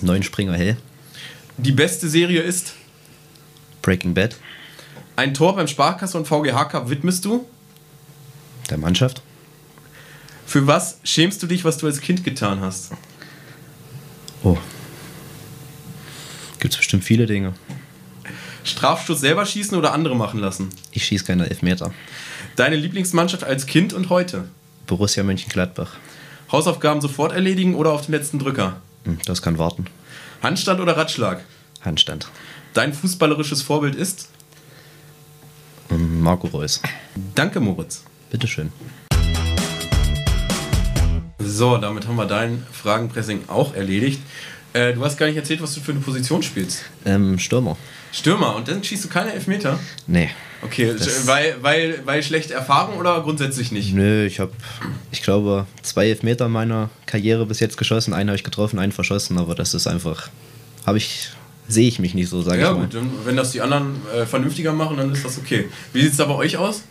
Neunspringer hell. Die beste Serie ist? Breaking Bad. Ein Tor beim Sparkasse und VGH Cup widmest du? Der Mannschaft. Für was schämst du dich, was du als Kind getan hast? Oh. Gibt's bestimmt viele Dinge. Strafstoß selber schießen oder andere machen lassen? Ich schieße keine Elfmeter. Deine Lieblingsmannschaft als Kind und heute? Borussia Mönchengladbach. Hausaufgaben sofort erledigen oder auf den letzten Drücker? Das kann warten. Handstand oder Radschlag? Handstand. Dein fußballerisches Vorbild ist? Marco Reus. Danke, Moritz. Bitteschön. So, damit haben wir dein Fragenpressing auch erledigt. Du hast gar nicht erzählt, was du für eine Position spielst. Stürmer. Stürmer, und dann schießt du keine Elfmeter? Nee. Okay, weil schlechte Erfahrung oder grundsätzlich nicht? Nö, ich habe, ich glaube, 2 Elfmeter meiner Karriere bis jetzt geschossen. Einen habe ich getroffen, einen verschossen, aber das ist einfach, sehe ich mich nicht so, sage ich mal. Ja gut, dann, wenn das die anderen vernünftiger machen, dann ist das okay. Wie sieht es da bei euch aus?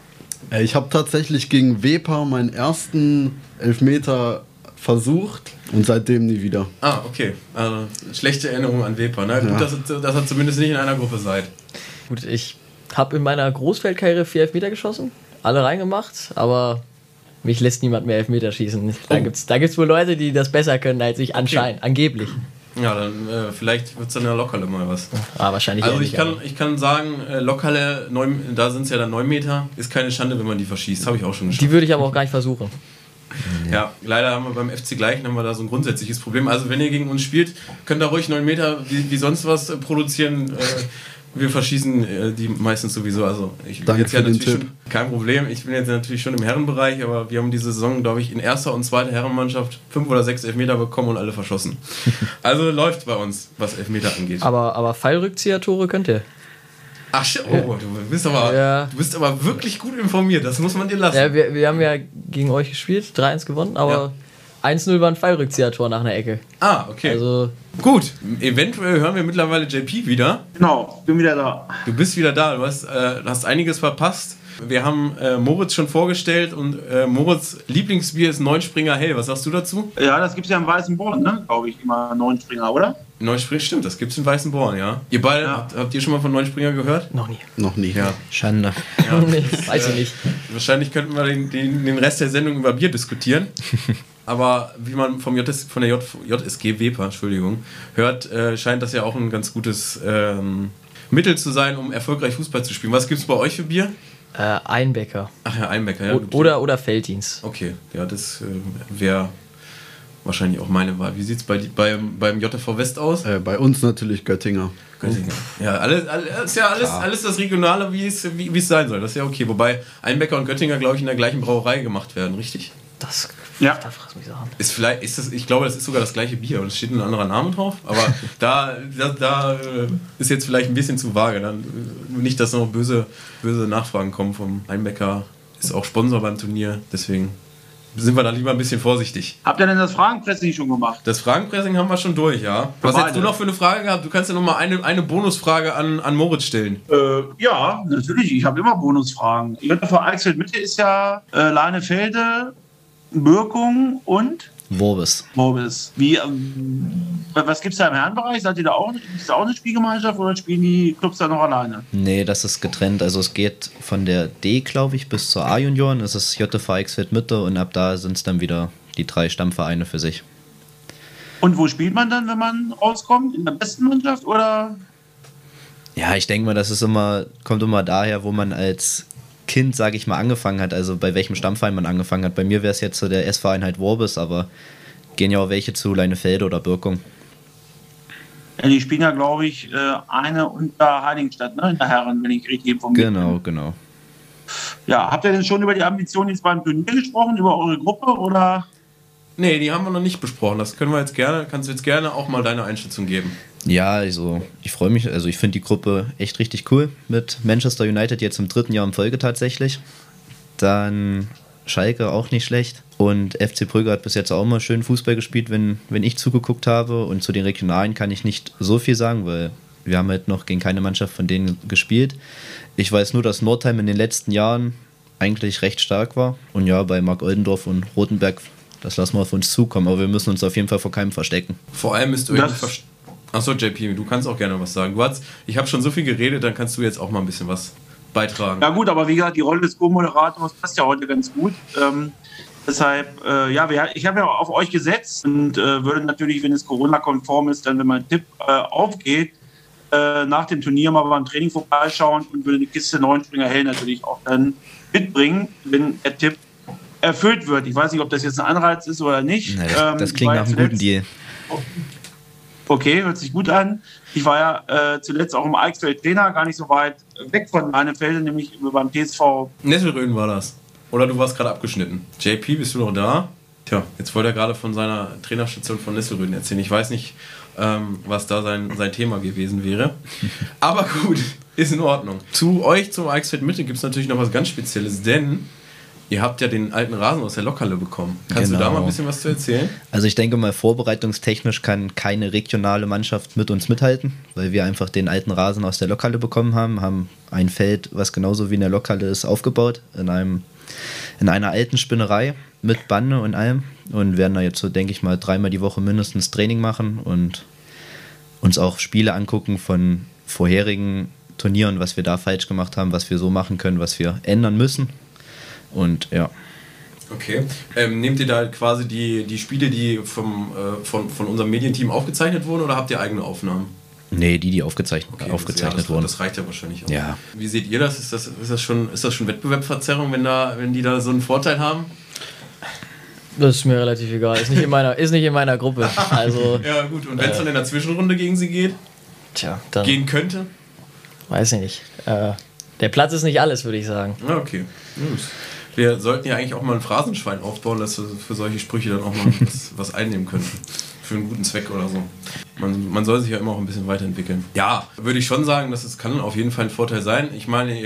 Ich habe tatsächlich gegen Weber meinen ersten Elfmeter versucht und seitdem nie wieder. Ah, okay. Also schlechte Erinnerung an Weber. Na gut, ja. Dass ihr zumindest nicht in einer Gruppe seid. Gut, ich habe in meiner Großfeldkarriere 4 Elfmeter geschossen, alle reingemacht, aber mich lässt niemand mehr Elfmeter schießen. Da gibt's wohl Leute, die das besser können als ich, anscheinend, angeblich. Ja, dann vielleicht wird es dann in der Lokhalle mal was. Ah, wahrscheinlich. Also ich kann sagen, Lokhalle, da sind es ja dann 9 Meter, ist keine Schande, wenn man die verschießt. Habe ich auch schon geschafft. Die würde ich aber auch gar nicht versuchen. Ja, leider haben wir beim FC Gleichen da so ein grundsätzliches Problem. Also wenn ihr gegen uns spielt, könnt ihr ruhig 9 Meter wie sonst was produzieren. Wir verschießen die meistens sowieso. Also ich bin jetzt ja natürlich schon, kein Problem. Ich bin jetzt natürlich schon im Herrenbereich, aber wir haben diese Saison, glaube ich, in 1. und 2. Herrenmannschaft 5 oder 6 Elfmeter bekommen und alle verschossen. Also läuft bei uns, was Elfmeter angeht. Aber Fallrückzieher-Tore könnt ihr. Ach, oh, du bist aber wirklich gut informiert, das muss man dir lassen. Ja, wir haben ja gegen euch gespielt, 3-1 gewonnen, aber ja. 1-0 war ein Fallrückzieher-Tor nach einer Ecke. Ah, okay. Also gut, eventuell hören wir mittlerweile JP wieder. Genau, ich bin wieder da. Du bist wieder da, du hast einiges verpasst. Wir haben Moritz schon vorgestellt und Moritz' Lieblingsbier ist Neunspringer Hell. Was sagst du dazu? Ja, das gibt's ja im Weißen Born, ne? Glaube ich, immer Neunspringer, oder? Neunspringer, stimmt, das gibt's in Weißen Born, ja. Ihr beide, habt ihr schon mal von Neunspringer gehört? Noch nie. Noch nie, ja. Schande. Ja, weiß ich nicht. Wahrscheinlich könnten wir den Rest der Sendung über Bier diskutieren. Aber wie man von der JSG Weber, Entschuldigung, hört, scheint das ja auch ein ganz gutes Mittel zu sein, um erfolgreich Fußball zu spielen. Was gibt's bei euch für Bier? Einbecker. Ach ja, Einbecker, ja. Oder Felddienst. Okay, ja, das wäre wahrscheinlich auch meine Wahl. Wie sieht es beim JV West aus? Bei uns natürlich Göttinger. Göttinger. Ja, alles das Regionale, wie es sein soll. Das ist ja okay. Wobei Einbecker und Göttinger, glaube ich, in der gleichen Brauerei gemacht werden, richtig? Das, ja. Da fragst du mich so an. Ich glaube, das ist sogar das gleiche Bier. Und es steht ein anderer Name drauf. Aber da ist jetzt vielleicht ein bisschen zu vage. Dann, nicht, dass noch böse Nachfragen kommen vom Einbecker. Ist auch Sponsor beim Turnier. Deswegen sind wir da lieber ein bisschen vorsichtig. Habt ihr denn das Fragenpressing schon gemacht? Das Fragenpressing haben wir schon durch, ja. Was hättest du noch für eine Frage gehabt? Du kannst ja noch mal eine Bonusfrage an Moritz stellen. Ja, natürlich. Ich habe immer Bonusfragen. Für Eichsfeld Mitte ist ja Leinefelde, Birkung und? Worbis. Was gibt es da im Herrenbereich? Seid ihr da auch? Ist da auch eine Spielgemeinschaft oder spielen die Clubs da noch alleine? Nee, das ist getrennt. Also es geht von der D, glaube ich, bis zur A-Junioren. Das ist JV Eichsfeld Mitte und ab da sind es dann wieder die 3 Stammvereine für sich. Und wo spielt man dann, wenn man rauskommt? In der besten Mannschaft oder? Ja, ich denke mal, das kommt immer daher, wo man als Kind, sage ich mal, angefangen hat, also bei welchem Stammverein man angefangen hat. Bei mir wäre es jetzt so der S-Verein Worbis, aber gehen ja auch welche zu Leinefelde oder Birkung. Ja, die spielen ja, glaube ich, eine unter Heiligenstadt, ne? In der Herren, wenn ich richtig informiert bin. Genau, genau. Ja, habt ihr denn schon über die Ambitionen jetzt beim Turnier gesprochen, über eure Gruppe oder? Nee, die haben wir noch nicht besprochen. Das können wir jetzt gerne, kannst du jetzt gerne auch mal deine Einschätzung geben. Ja, also ich freue mich, also ich finde die Gruppe echt richtig cool mit Manchester United jetzt im 3. Jahr in Folge tatsächlich. Dann Schalke auch nicht schlecht und FC Brügge hat bis jetzt auch immer schön Fußball gespielt, wenn ich zugeguckt habe, und zu den Regionalen kann ich nicht so viel sagen, weil wir haben halt noch gegen keine Mannschaft von denen gespielt. Ich weiß nur, dass Northeim in den letzten Jahren eigentlich recht stark war und ja, bei Mark Oldendorf und Rotenberg, das lassen wir auf uns zukommen, aber wir müssen uns auf jeden Fall vor keinem verstecken. Vor allem ist irgendwie Achso, JP, du kannst auch gerne was sagen. Ich habe schon so viel geredet, dann kannst du jetzt auch mal ein bisschen was beitragen. Ja gut, aber wie gesagt, die Rolle des Co-Moderators passt ja heute ganz gut. Deshalb, ja, ich habe ja auf euch gesetzt und würde natürlich, wenn es Corona-konform ist, dann, wenn mein Tipp aufgeht, nach dem Turnier mal beim Training vorbeischauen und würde die Kiste Neunspringer Hell natürlich auch dann mitbringen, wenn der Tipp erfüllt wird. Ich weiß nicht, ob das jetzt ein Anreiz ist oder nicht. Na, das klingt nach einem guten Deal. Okay, hört sich gut an. Ich war ja zuletzt auch im Eichsfeld Trainer, gar nicht so weit weg von Leinefelde, nämlich beim TSV. Nesselröden war das. Oder du warst gerade abgeschnitten. JP, bist du noch da? Tja, jetzt wollte er gerade von seiner Trainerstation von Nesselröden erzählen. Ich weiß nicht, was da sein Thema gewesen wäre. Aber gut, ist in Ordnung. Zu euch, zum Eichsfeld Mitte, gibt es natürlich noch was ganz Spezielles, denn ihr habt ja den alten Rasen aus der Lokhalle bekommen. Kannst du da mal ein bisschen was zu erzählen? Also ich denke mal, vorbereitungstechnisch kann keine regionale Mannschaft mit uns mithalten, weil wir einfach den alten Rasen aus der Lokhalle bekommen haben, haben ein Feld, was genauso wie in der Lokhalle ist, aufgebaut, in einer alten Spinnerei mit Bande und allem, und werden da jetzt so, denke ich mal, dreimal die Woche mindestens Training machen und uns auch Spiele angucken von vorherigen Turnieren, was wir da falsch gemacht haben, was wir so machen können, was wir ändern müssen. Und ja. Okay. Nehmt ihr da quasi die Spiele, die von unserem Medienteam aufgezeichnet wurden, oder habt ihr eigene Aufnahmen? Nee, die aufgezeichnet wurden. Das reicht ja wahrscheinlich auch. Ja. Wie seht ihr das? Ist das schon Wettbewerbsverzerrung, wenn die da so einen Vorteil haben? Das ist mir relativ egal. Ist nicht in meiner Gruppe. Also, ja gut, und wenn es dann in der Zwischenrunde gegen sie geht? Tja, dann gehen könnte? Weiß ich nicht. Der Platz ist nicht alles, würde ich sagen. Ja, okay. Gut. Wir sollten ja eigentlich auch mal ein Phrasenschwein aufbauen, dass wir für solche Sprüche dann auch mal was einnehmen können. Für einen guten Zweck oder so. Man soll sich ja immer auch ein bisschen weiterentwickeln. Ja, würde ich schon sagen, das kann auf jeden Fall ein Vorteil sein. Ich meine,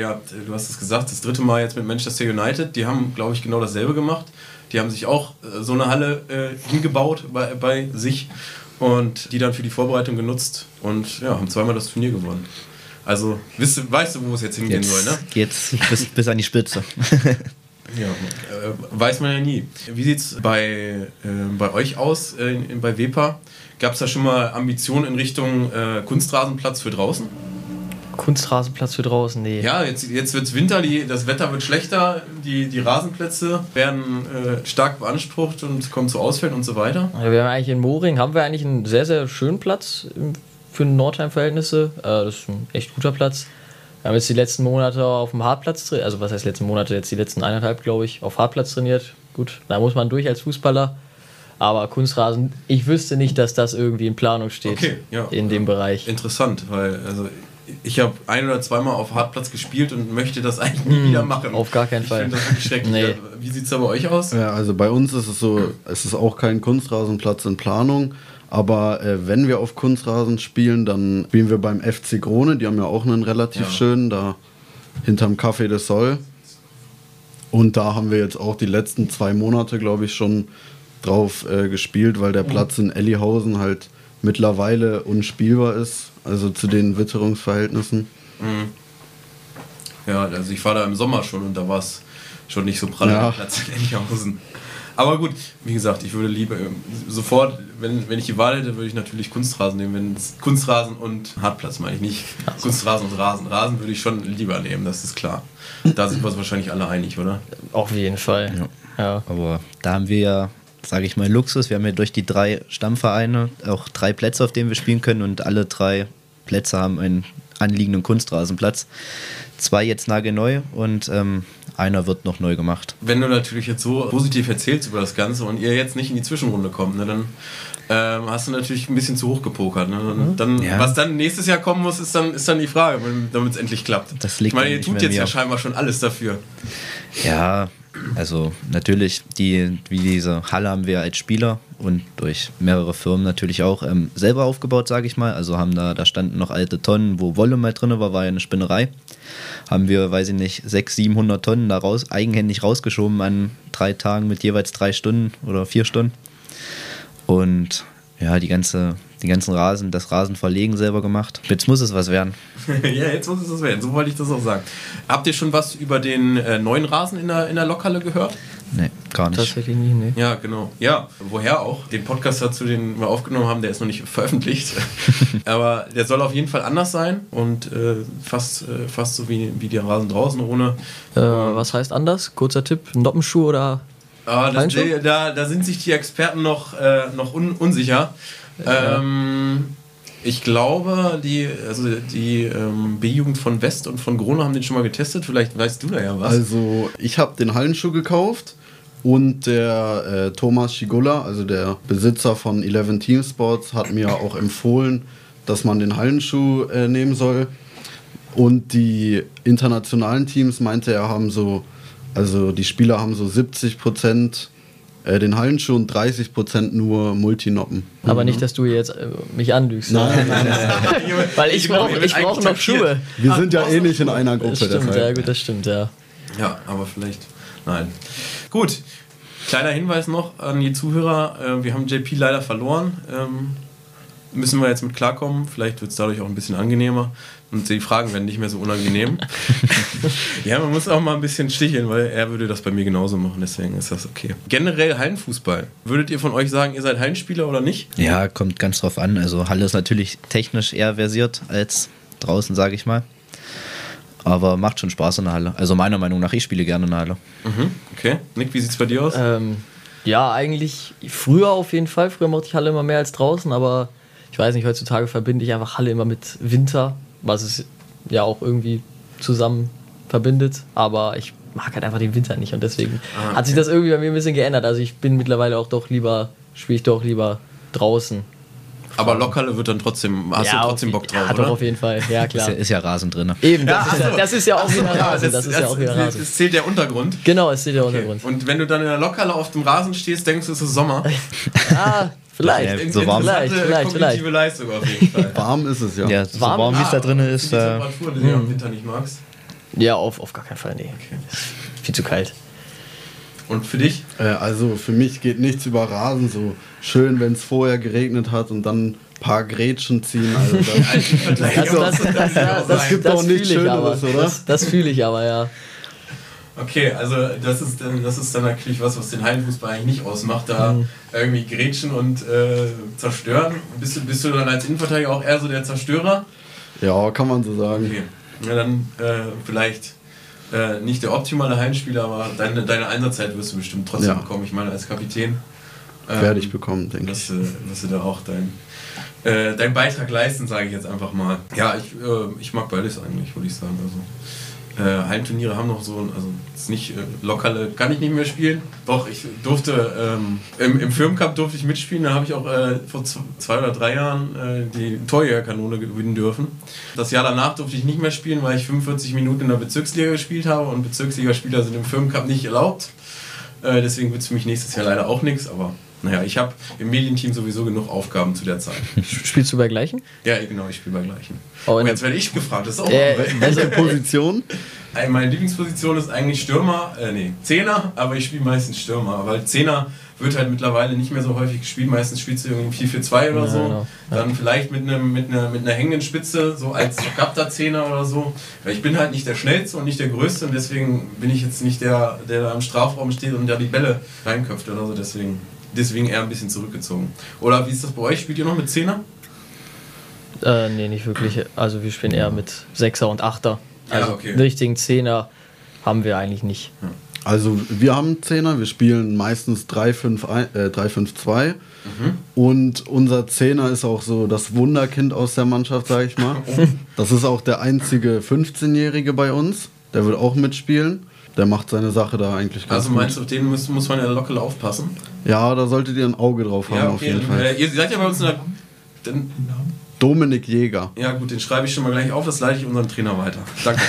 du hast es gesagt, das 3. Mal jetzt mit Manchester United. Die haben, glaube ich, genau dasselbe gemacht. Die haben sich auch so eine Halle hingebaut bei sich und die dann für die Vorbereitung genutzt und ja, haben zweimal das Turnier gewonnen. Also weißt du, wo es jetzt hingehen soll, ne? Jetzt bis an die Spitze. Ja, weiß man ja nie. Wie sieht es bei euch aus, bei WEPA? Gab es da schon mal Ambitionen in Richtung Kunstrasenplatz für draußen? Kunstrasenplatz für draußen, nee. Ja, jetzt wird es Winter, das Wetter wird schlechter, die Rasenplätze werden stark beansprucht und kommen zu Ausfällen und so weiter. Ja, wir haben eigentlich in Moring einen sehr, sehr schönen Platz für Nordheim-Verhältnisse. Das ist ein echt guter Platz. Wir haben jetzt die letzten Monate auf dem Hartplatz trainiert, also was heißt letzten Monate, jetzt die letzten 1,5, glaube ich, auf Hartplatz trainiert. Gut, da muss man durch als Fußballer, aber Kunstrasen, ich wüsste nicht, dass das irgendwie in Planung steht, okay, ja, in dem Bereich. Interessant, weil ich habe 1- oder 2-mal auf Hartplatz gespielt und möchte das eigentlich nie wieder machen. Auf gar keinen Fall. Ich finde das wirklich schrecklich. Nee. Wie sieht es da bei euch aus? Ja, also bei uns ist es so, es ist auch kein Kunstrasenplatz in Planung. Aber wenn wir auf Kunstrasen spielen, dann spielen wir beim FC Krone. Die haben ja auch einen relativ schönen, da hinterm Café des Sol. Und da haben wir jetzt auch die letzten 2 Monate, glaube ich, schon drauf gespielt, weil der Platz in Ellershausen halt mittlerweile unspielbar ist. Also zu den Witterungsverhältnissen. Ja, also ich war da im Sommer schon und da war es schon nicht so prall der Platz in Ellershausen. Aber gut, wie gesagt, ich würde lieber sofort, wenn ich die Wahl hätte, würde ich natürlich Kunstrasen nehmen. Kunstrasen und Hartplatz meine ich nicht. Also. Kunstrasen und Rasen. Rasen würde ich schon lieber nehmen, das ist klar. Da sind wir uns wahrscheinlich alle einig, oder? Auf jeden Fall. Ja. Aber da haben wir ja, sage ich mal, Luxus. Wir haben ja durch die 3 Stammvereine auch 3 Plätze, auf denen wir spielen können, und alle 3 Plätze haben einen anliegenden Kunstrasenplatz. Zwei jetzt nagelneu und einer wird noch neu gemacht. Wenn du natürlich jetzt so positiv erzählst über das Ganze und ihr jetzt nicht in die Zwischenrunde kommt, ne, dann hast du natürlich ein bisschen zu hoch gepokert. Ne? Dann, ja. Was dann nächstes Jahr kommen muss, ist dann die Frage, damit es endlich klappt. Das liegt, ich meine, ihr tut jetzt ja scheinbar schon alles dafür. Ja, also natürlich, wie diese Halle haben wir als Spieler und durch mehrere Firmen natürlich auch selber aufgebaut, sage ich mal. Also haben da standen noch alte Tonnen, wo Wolle mal drin war ja eine Spinnerei. Haben wir, weiß ich nicht, 600-700 Tonnen da eigenhändig rausgeschoben an 3 Tagen mit jeweils 3 Stunden oder 4 Stunden. Und ja, den ganzen Rasen, das Rasenverlegen selber gemacht. Jetzt muss es was werden. Ja, jetzt muss es was werden, so wollte ich das auch sagen. Habt ihr schon was über den neuen Rasen in der Lokhalle gehört? Nee, gar nicht. Tatsächlich nicht, nee. Ja, genau. Ja, woher auch? Den Podcast dazu, den wir aufgenommen haben, der ist noch nicht veröffentlicht. Aber der soll auf jeden Fall anders sein und fast so wie der Rasen draußen ohne... was heißt anders? Kurzer Tipp, Noppenschuh oder... Da sind sich die Experten noch unsicher. Ja. Ich glaube, die B-Jugend von West und von Gronau haben den schon mal getestet. Vielleicht weißt du da ja was. Also, ich habe den Hallenschuh gekauft und der Thomas Schigula, also der Besitzer von 11 Team Sports, hat mir auch empfohlen, dass man den Hallenschuh nehmen soll. Und die internationalen Teams, meinte er, die Spieler haben so 70% den Hallenschuh und 30% nur Multinoppen. Aber nicht, dass du jetzt mich anlügst. Nein. Weil ich brauche noch Schuhe. Wir sind ja ähnlich in einer Gruppe. Das stimmt, ja. Ja, aber vielleicht, nein. Gut, kleiner Hinweis noch an die Zuhörer. Wir haben JP leider verloren. Müssen wir jetzt mit klarkommen. Vielleicht wird es dadurch auch ein bisschen angenehmer. Und die Fragen werden nicht mehr so unangenehm. Ja, man muss auch mal ein bisschen sticheln, weil er würde das bei mir genauso machen. Deswegen ist das okay. Generell Hallenfußball. Würdet ihr von euch sagen, ihr seid Hallenspieler oder nicht? Ja, kommt ganz drauf an. Also Halle ist natürlich technisch eher versiert als draußen, sage ich mal. Aber macht schon Spaß in der Halle. Also meiner Meinung nach, ich spiele gerne in der Halle. Mhm, okay. Nick, wie sieht's bei dir aus? Ja, eigentlich früher auf jeden Fall. Früher mochte ich Halle immer mehr als draußen. Aber ich weiß nicht, heutzutage verbinde ich einfach Halle immer mit Winter, was es ja auch irgendwie zusammen verbindet, aber ich mag halt einfach den Winter nicht und deswegen hat sich das irgendwie bei mir ein bisschen geändert. Also ich bin mittlerweile auch spiele ich doch lieber draußen. Aber Lokhalle wird dann trotzdem, hast du trotzdem Bock drauf, ja, oder? Ja, doch, auf jeden Fall, ja klar. Ist ja Rasen drin. Eben, das ist ja auch wieder Rasen. Es zählt der Untergrund. Genau, es zählt der Untergrund. Und wenn du dann in der Lokhalle auf dem Rasen stehst, denkst du, es ist Sommer? Ja, vielleicht. Ja, so warm. Vielleicht. Leistung auf jeden Fall. Warm ist es, ja. Ja, so warm wie es da drin ist. Die Temperatur, die du im Winter nicht magst? Ja, auf gar keinen Fall, nee. Okay. Viel zu kalt. Und für dich? Also für mich geht nichts über Rasen, so schön, wenn es vorher geregnet hat und dann ein paar Grätschen ziehen. Also das gibt auch nichts Schöneres, oder? Das fühle ich aber, ja. Okay, also das ist dann natürlich was den Hallenfußball eigentlich nicht ausmacht, da irgendwie grätschen und zerstören. Bist du dann als Innenverteidiger auch eher so der Zerstörer? Ja, kann man so sagen. Okay. Ja, dann vielleicht... nicht der optimale Heimspieler, aber deine Einsatzzeit wirst du bestimmt trotzdem bekommen. Ich meine, als Kapitän werde ich bekommen, denke ich. Wirst du da auch deinen Beitrag leisten, sage ich jetzt einfach mal. Ja, ich mag beides eigentlich, würde ich sagen. Also, Heimturniere haben noch so, also ist nicht Lokhalle kann ich nicht mehr spielen. Doch, ich durfte im Firmencup durfte ich mitspielen, da habe ich auch vor 2 oder 3 Jahren die Torjägerkanone gewinnen dürfen. Das Jahr danach durfte ich nicht mehr spielen, weil ich 45 Minuten in der Bezirksliga gespielt habe und Bezirksligaspieler sind im Firmencup nicht erlaubt. Deswegen wird es für mich nächstes Jahr leider auch nichts, aber naja, ich habe im Medienteam sowieso genug Aufgaben zu der Zeit. Spielst du bei Gleichen? Ja, genau, ich spiele bei Gleichen. Oh, und jetzt werde ich gefragt, das ist auch welche Position? Meine Lieblingsposition ist eigentlich Stürmer, Zehner, aber ich spiele meistens Stürmer, weil Zehner wird halt mittlerweile nicht mehr so häufig gespielt, meistens spielst du irgendwie 4-4-2 oder so, no. Dann vielleicht mit einer hängenden Spitze, so als Gabda-Zehner oder so, weil ich bin halt nicht der Schnellste und nicht der Größte und deswegen bin ich jetzt nicht der da im Strafraum steht und da die Bälle reinköpft oder so, deswegen eher ein bisschen zurückgezogen. Oder wie ist das bei euch? Spielt ihr noch mit Zehner? Nee, nicht wirklich. Also wir spielen eher mit Sechser und Achter. Also ja, okay. Richtigen Zehner haben wir eigentlich nicht. Ja. Also wir haben einen Zehner, wir spielen meistens 3-5-2 und unser Zehner ist auch so das Wunderkind aus der Mannschaft, sage ich mal. Das ist auch der einzige 15-Jährige bei uns, der will auch mitspielen. Der macht seine Sache da eigentlich ganz gut. Also meinst du, auf den muss man ja locker aufpassen? Ja, da solltet ihr ein Auge drauf haben, ja, okay, auf jeden Fall. Ihr seid ja bei uns in der... Dominik Jäger. Ja gut, den schreibe ich schon mal gleich auf, das leite ich unserem Trainer weiter. Danke.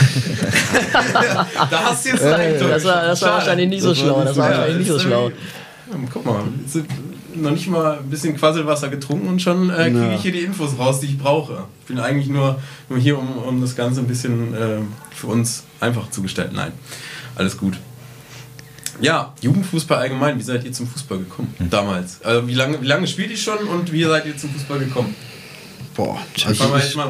Da hast du jetzt das war wahrscheinlich nicht so schlau. Guck mal, noch nicht mal ein bisschen Quasselwasser getrunken und schon kriege ich hier die Infos raus, die ich brauche. Ich bin eigentlich nur hier, um das Ganze ein bisschen für uns einfach zu gestalten. Nein, alles gut. Ja, Jugendfußball allgemein, wie seid ihr zum Fußball gekommen damals? Also wie lange spielt ihr schon und wie seid ihr zum Fußball gekommen? Boah,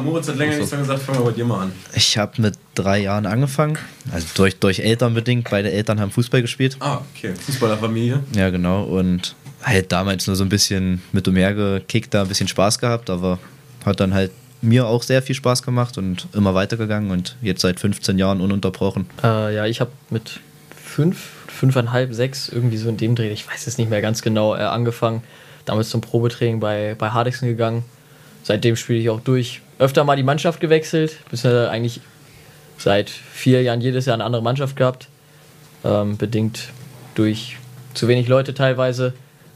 Moritz hat länger nichts mehr gesagt, fangen wir bei dir mal an. Ich habe mit 3 Jahren angefangen, also durch Eltern bedingt, beide Eltern haben Fußball gespielt. Ah, okay, Fußballerfamilie. Ja, genau, und halt damals nur so ein bisschen mit umher gekickt, da ein bisschen Spaß gehabt, aber hat dann halt mir auch sehr viel Spaß gemacht und immer weitergegangen und jetzt seit 15 Jahren ununterbrochen. Ja, ich habe mit 5, 5,5, 6, irgendwie so in dem Dreh, ich weiß es nicht mehr ganz genau, angefangen, damals zum Probetraining bei Hardegsen gegangen. Seitdem spiele ich auch durch. Öfter mal die Mannschaft gewechselt. Bisher eigentlich seit 4 Jahren jedes Jahr eine andere Mannschaft gehabt. Bedingt durch zu wenig Leute teilweise.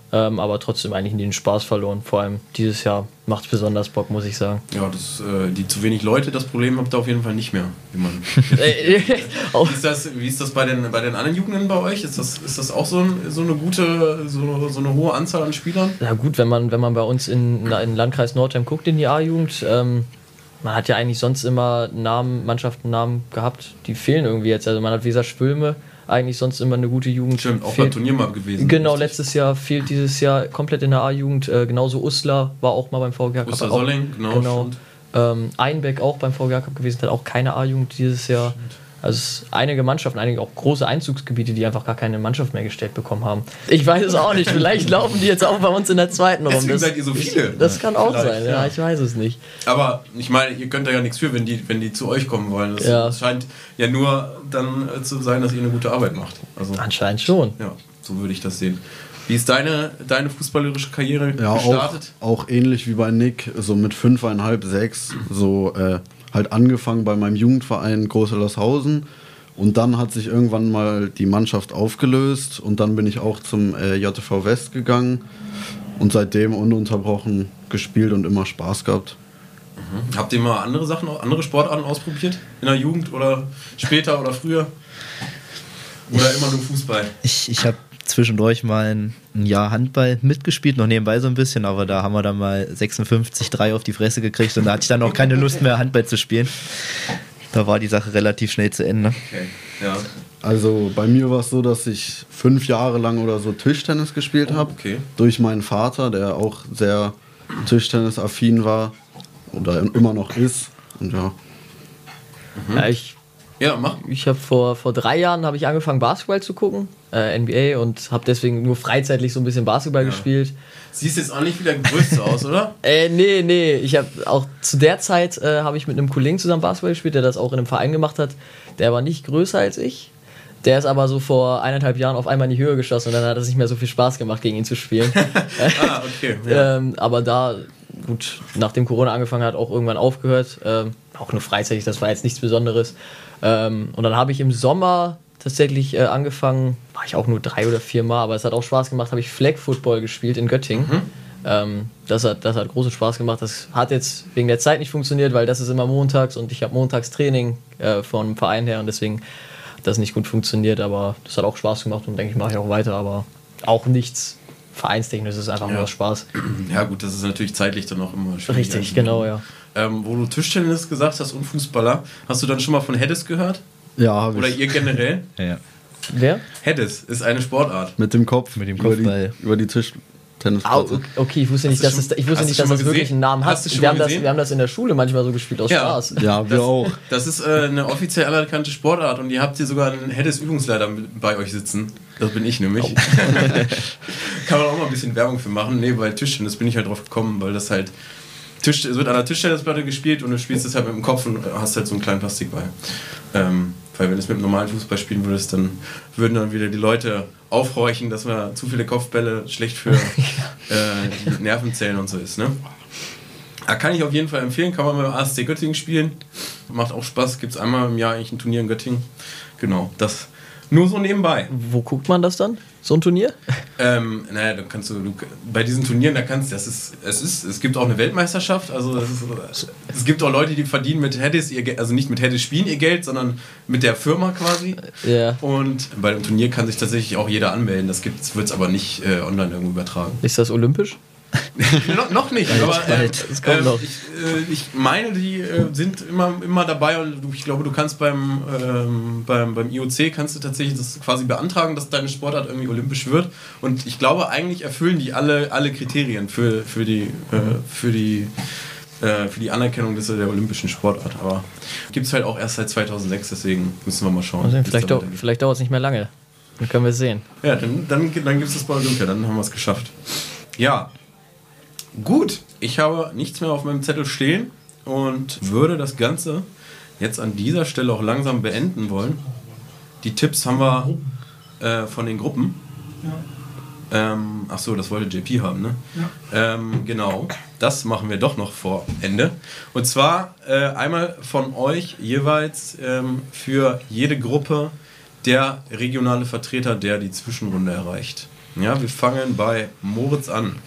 Aber trotzdem eigentlich den Spaß verloren. Vor allem dieses Jahr macht es besonders Bock, muss ich sagen. Ja, die zu wenig Leute, das Problem habt ihr auf jeden Fall nicht mehr. Wie ist das bei den anderen Jugenden bei euch? Ist das auch so eine hohe Anzahl an Spielern? Ja gut, wenn man bei uns in Landkreis Northeim guckt, in die A-Jugend, man hat ja eigentlich sonst immer Mannschaftennamen gehabt, die fehlen irgendwie jetzt. Also man hat Weser-Schwülme, eigentlich sonst immer eine gute Jugend. Stimmt, auch beim Turnier mal gewesen. Genau, richtig. Letztes Jahr fehlt, dieses Jahr komplett in der A-Jugend. Genauso Uslar war auch mal beim VGH Cup. Uslar Solling, genau. Einbeck auch beim VGH Cup gewesen, hat auch keine A-Jugend dieses Jahr. Stimmt. Also einige Mannschaften, einige auch große Einzugsgebiete, die einfach gar keine Mannschaft mehr gestellt bekommen haben. Ich weiß es auch nicht, vielleicht laufen die jetzt auch bei uns in der zweiten rum. Deswegen seid ihr so viele. Das kann auch vielleicht sein, ja, ich weiß es nicht. Aber ich meine, ihr könnt da ja nichts für, wenn die zu euch kommen wollen. Das scheint ja nur dann zu sein, dass ihr eine gute Arbeit macht. Also, anscheinend schon. Ja, so würde ich das sehen. Wie ist deine fußballerische Karriere gestartet? Auch ähnlich wie bei Nick, so mit 5,5, 6, so... halt angefangen bei meinem Jugendverein Ellershausen und dann hat sich irgendwann mal die Mannschaft aufgelöst und dann bin ich auch zum JV West gegangen und seitdem ununterbrochen gespielt und immer Spaß gehabt. Mhm. Habt ihr mal andere Sportarten ausprobiert? In der Jugend oder später oder früher? Oder immer nur Fußball? Ich habe zwischendurch mal ein Jahr Handball mitgespielt, noch nebenbei so ein bisschen, aber da haben wir dann mal 56-3 auf die Fresse gekriegt und da hatte ich dann auch keine Lust mehr, Handball zu spielen. Da war die Sache relativ schnell zu Ende. Okay. Ja. Also bei mir war es so, dass ich 5 Jahre lang oder so Tischtennis gespielt habe. Okay. Durch meinen Vater, der auch sehr Tischtennis-affin war oder immer noch ist. Und ja. Mhm. Ich habe vor 3 Jahren habe ich angefangen, Basketball zu gucken, NBA, und habe deswegen nur freizeitlich so ein bisschen Basketball gespielt. Siehst jetzt auch nicht wie der Größte aus, oder? Nee. Ich habe auch zu der Zeit habe ich mit einem Kollegen zusammen Basketball gespielt, der das auch in einem Verein gemacht hat. Der war nicht größer als ich. Der ist aber so vor 1,5 Jahren auf einmal in die Höhe geschossen und dann hat es nicht mehr so viel Spaß gemacht, gegen ihn zu spielen. Ah, okay. Ja. Aber da, gut, nachdem Corona angefangen hat, auch irgendwann aufgehört. Auch nur freizeitig, das war jetzt nichts Besonderes. Und dann habe ich im Sommer tatsächlich angefangen, war ich auch nur 3 oder 4 Mal, aber es hat auch Spaß gemacht, habe ich Flag Football gespielt in Göttingen. Mhm. Das hat großen Spaß gemacht. Das hat jetzt wegen der Zeit nicht funktioniert, weil das ist immer montags und ich habe montags Training vom Verein her und deswegen hat das nicht gut funktioniert, aber das hat auch Spaß gemacht und denke ich, mache ich auch weiter, aber auch nichts vereinstechnisch, das ist einfach nur Spaß. Ja gut, das ist natürlich zeitlich dann auch immer schwierig. Richtig, genau, ja. Wo du Tischtennis gesagt hast und Fußballer, hast du dann schon mal von Heddes gehört? Ja, habe ich. Oder ihr generell? Ja. Wer? Heddes ist eine Sportart. Mit dem Kopf. Mit dem Kopfball. Über die Tischtennisplatte. Okay, ich wusste nicht, dass das wirklich einen Namen hat. Wir haben das in der Schule manchmal so gespielt, aus Spaß. Ja, wir auch. Das ist eine offiziell anerkannte Sportart und ihr habt hier sogar einen Heddes-Übungsleiter bei euch sitzen. Das bin ich nämlich. Oh. Kann man auch mal ein bisschen Werbung für machen. Nee, bei Tischtennis bin ich halt drauf gekommen, weil das halt... Es wird an der Tischtennisplatte gespielt und du spielst es halt mit dem Kopf und hast halt so einen kleinen Plastikball. Weil wenn du es mit dem normalen Fußball spielen würdest, dann würden dann wieder die Leute aufhorchen, dass man zu viele Kopfbälle schlecht für die Nervenzellen und so ist. Ne? Da kann ich auf jeden Fall empfehlen, kann man beim ASC Göttingen spielen. Macht auch Spaß, gibt es einmal im Jahr eigentlich ein Turnier in Göttingen. Genau, das nur so nebenbei. Wo guckt man das dann? So ein Turnier? Naja, dann kannst du bei diesen Turnieren, da kannst das ist, es gibt auch eine Weltmeisterschaft, also das ist, es gibt auch Leute, die verdienen mit Hedis ihr Geld, also nicht mit Hedis spielen ihr Geld, sondern mit der Firma quasi. Ja. Und bei dem Turnier kann sich tatsächlich auch jeder anmelden, das wird es aber nicht online irgendwo übertragen. Ist das olympisch? Noch nicht, aber ich meine, die sind immer dabei und ich glaube, du kannst beim IOC kannst du tatsächlich das quasi beantragen, dass deine Sportart irgendwie olympisch wird, und ich glaube, eigentlich erfüllen die alle Kriterien für die Anerkennung der olympischen Sportart, aber gibt es halt auch erst seit 2006, deswegen müssen wir mal schauen. Also vielleicht dauert es nicht mehr lange, dann können wir es sehen. Ja, dann gibt es das bei Olympia, dann haben wir es geschafft. Ja, gut, ich habe nichts mehr auf meinem Zettel stehen und würde das Ganze jetzt an dieser Stelle auch langsam beenden wollen. Die Tipps haben wir von den Gruppen. Ja. Achso, das wollte JP haben, ne? Ja. Genau, das machen wir doch noch vor Ende. Und zwar einmal von euch jeweils für jede Gruppe der regionale Vertreter, der die Zwischenrunde erreicht. Ja, wir fangen bei Moritz an.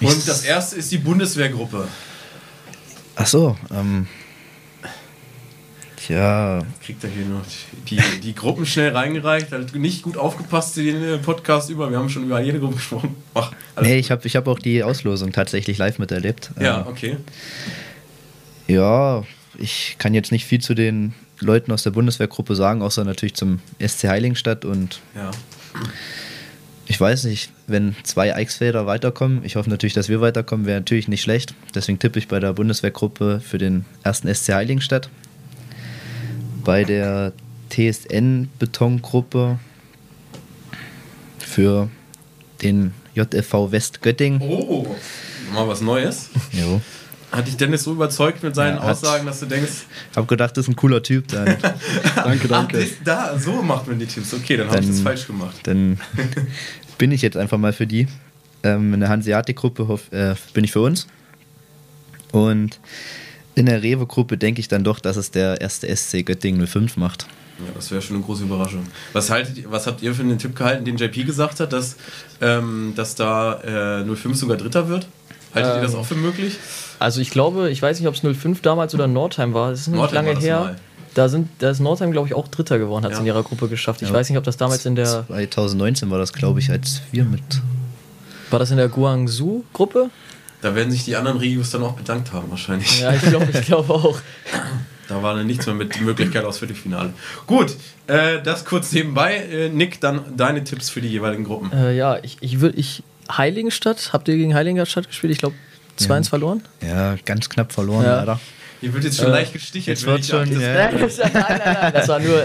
Und das erste ist die Bundeswehrgruppe. Ach so, tja. Kriegt er hier noch die Gruppen schnell reingereicht? Hat nicht gut aufgepasst den Podcast über. Wir haben schon über jede Gruppe gesprochen. Ach, nee, ich hab auch die Auslosung tatsächlich live miterlebt. Ja, okay. Ja, ich kann jetzt nicht viel zu den Leuten aus der Bundeswehrgruppe sagen, außer natürlich zum SC Heiligenstadt und. Ja. Ich weiß nicht, wenn 2 Eichsfelder weiterkommen, ich hoffe natürlich, dass wir weiterkommen, wäre natürlich nicht schlecht. Deswegen tippe ich bei der Bundeswehrgruppe für den 1. SC Heiligenstadt. Bei der TSN-Beton-Gruppe für den JFV West Göttingen. Oh, mal was Neues. Jo. Hat dich Dennis so überzeugt mit seinen Aussagen, dass du denkst... Ich habe gedacht, das ist ein cooler Typ. Dann. Danke. Ach, so macht man die Tipps. Okay, dann habe ich das falsch gemacht. Dann bin ich jetzt einfach mal für die. In der Hanseatic-Gruppe bin ich für uns. Und in der Rewe-Gruppe denke ich dann doch, dass es der 1. SC Göttingen 05 macht. Ja, das wäre schon eine große Überraschung. Was habt ihr für einen Tipp gehalten, den JP gesagt hat, dass da 05 sogar Dritter wird? Haltet ihr das auch für möglich? Also ich glaube, ich weiß nicht, ob es 05 damals oder Northeim war. Das ist nicht lange her. Da ist Northeim, glaube ich, auch Dritter geworden, hat es in ihrer Gruppe geschafft. Ich weiß nicht, ob das damals in der... 2019 war das, glaube ich, als wir mit... War das in der Guangzhou-Gruppe? Da werden sich die anderen Regios dann auch bedankt haben, wahrscheinlich. Ja, ich glaube auch. Da war dann nichts mehr mit Möglichkeit aufs Viertelfinale. Gut, das kurz nebenbei. Nick, dann deine Tipps für die jeweiligen Gruppen. Heiligenstadt, habt ihr gegen Heiligenstadt gespielt? Ich glaube, 2-1 verloren. Ja, ganz knapp verloren, leider. Hier wird jetzt schon leicht gestichelt. Nein, das war nur,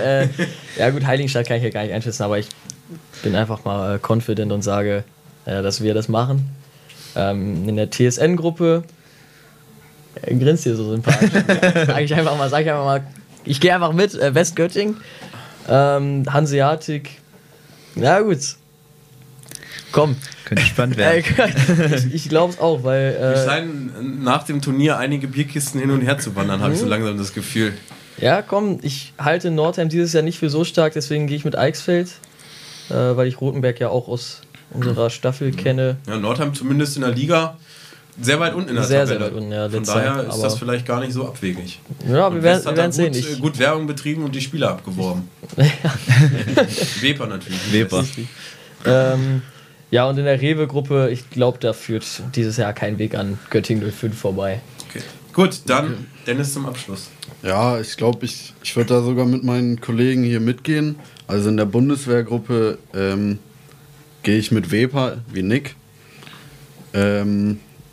ja gut, Heiligenstadt kann ich ja gar nicht einschätzen, aber ich bin einfach mal confident und sage, dass wir das machen. In der TSN-Gruppe grinst hier so sympathisch. Sag ich einfach mal, ich gehe einfach mit, Westgöttingen, Hanseatic, na gut. Komm. Könnte spannend werden. Ich glaube es auch, weil... Wir scheinen nach dem Turnier einige Bierkisten hin und her zu wandern, habe ich so langsam das Gefühl. Ja, komm, ich halte Northeim dieses Jahr nicht für so stark, deswegen gehe ich mit Eichsfeld, weil ich Rothenberg ja auch aus unserer Staffel kenne. Ja, Northeim zumindest in der Liga sehr weit unten in der Tabelle. Sehr weit unten, ja. Von daher ist das vielleicht gar nicht so abwegig. Ja, wir werden es sehen. Gut Werbung betrieben und die Spieler abgeworben. Ja. Weber natürlich. Weber. Ja, und in der Rewe-Gruppe, ich glaube, da führt dieses Jahr kein Weg an Göttingen 05 vorbei. Okay. Gut, dann Dennis zum Abschluss. Ja, ich glaube, ich würde da sogar mit meinen Kollegen hier mitgehen. Also in der Bundeswehrgruppe gehe ich mit Weber, wie Nick. In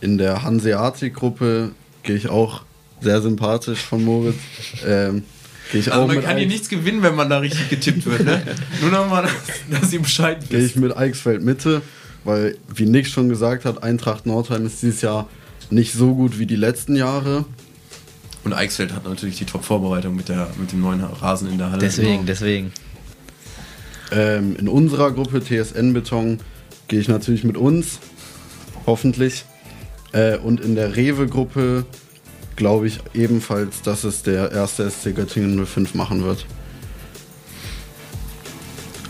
der Hanseatic-Gruppe gehe ich auch sehr sympathisch von Moritz. Also man kann hier nichts gewinnen, wenn man da richtig getippt wird. Ne? Nur nochmal, dass ihr Bescheid wisst. Gehe ich mit Eichsfeld Mitte, weil, wie Nick schon gesagt hat, Eintracht Nordheim ist dieses Jahr nicht so gut wie die letzten Jahre. Und Eichsfeld hat natürlich die Top-Vorbereitung mit dem neuen Rasen in der Halle. Deswegen. In unserer Gruppe TSN-Beton gehe ich natürlich mit uns, hoffentlich. Und in der Rewe-Gruppe glaube ich ebenfalls, dass es der erste SC Göttingen 05 machen wird.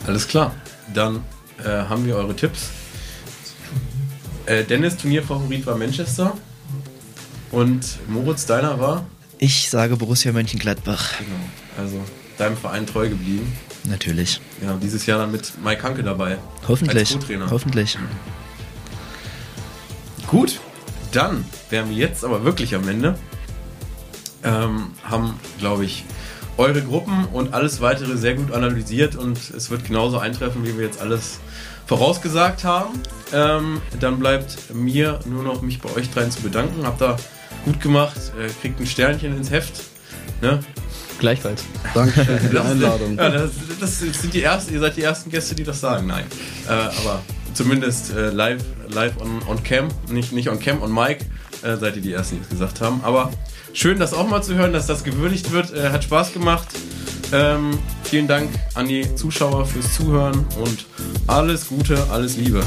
Alles klar, dann haben wir eure Tipps. Dennis, Turnierfavorit war Manchester und Moritz, deiner war? Ich sage Borussia Mönchengladbach. Genau, also deinem Verein treu geblieben. Natürlich. Ja, dieses Jahr dann mit Mike Hanke dabei. Hoffentlich. Als Co-Trainer. Hoffentlich. Gut, dann wären wir jetzt aber wirklich am Ende. Haben, glaube ich, eure Gruppen und alles weitere sehr gut analysiert und es wird genauso eintreffen, wie wir jetzt alles vorausgesagt haben. Dann bleibt mir nur noch, mich bei euch dreien zu bedanken. Habt da gut gemacht, kriegt ein Sternchen ins Heft. Ne? Gleichfalls. Danke für die Einladung. Ja, ihr seid die ersten Gäste, die das sagen. Nein. Aber zumindest live on Cam, nicht on Cam, on Mic, seid ihr die ersten, die es gesagt haben. Aber schön, das auch mal zu hören, dass das gewürdigt wird. Hat Spaß gemacht. Vielen Dank an die Zuschauer fürs Zuhören und alles Gute, alles Liebe.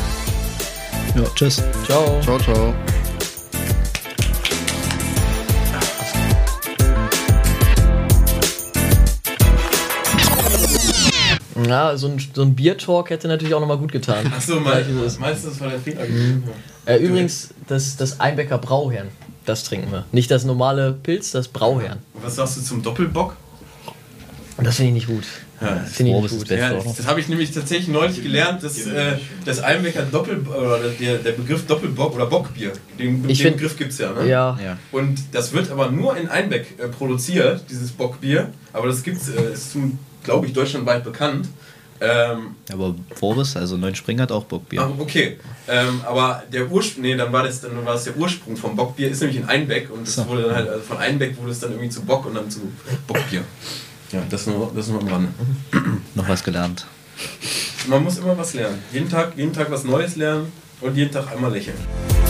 Ja, tschüss. Ciao. Ciao, ciao. Ja, so ein Bier-Talk hätte natürlich auch nochmal gut getan. Achso, meistens war der Fehler. Mhm. Übrigens, das Einbecker Brauherrn, das trinken wir. Nicht das normale Pilz, das Brauherrn. Und was sagst du zum Doppelbock? Das finde ich nicht gut. Ja, das habe ich nämlich tatsächlich neulich gelernt, dass das Einbecker der Begriff Doppelbock oder Bockbier, den Begriff gibt es ja, ne? Ja. Und das wird aber nur in Einbeck produziert, dieses Bockbier. Aber das gibt es glaube ich, deutschlandweit bekannt. Aber Boris, also Neunspringer, hat auch Bockbier. Ach, okay. Aber der Ursprung, dann war es der Ursprung vom Bockbier, ist nämlich in Einbeck und das wurde dann halt, also von Einbeck wurde es dann irgendwie zu Bock und dann zu Bockbier. Ja, das nur am Rande. Noch was gelernt. Man muss immer was lernen. Jeden Tag was Neues lernen und jeden Tag einmal lächeln.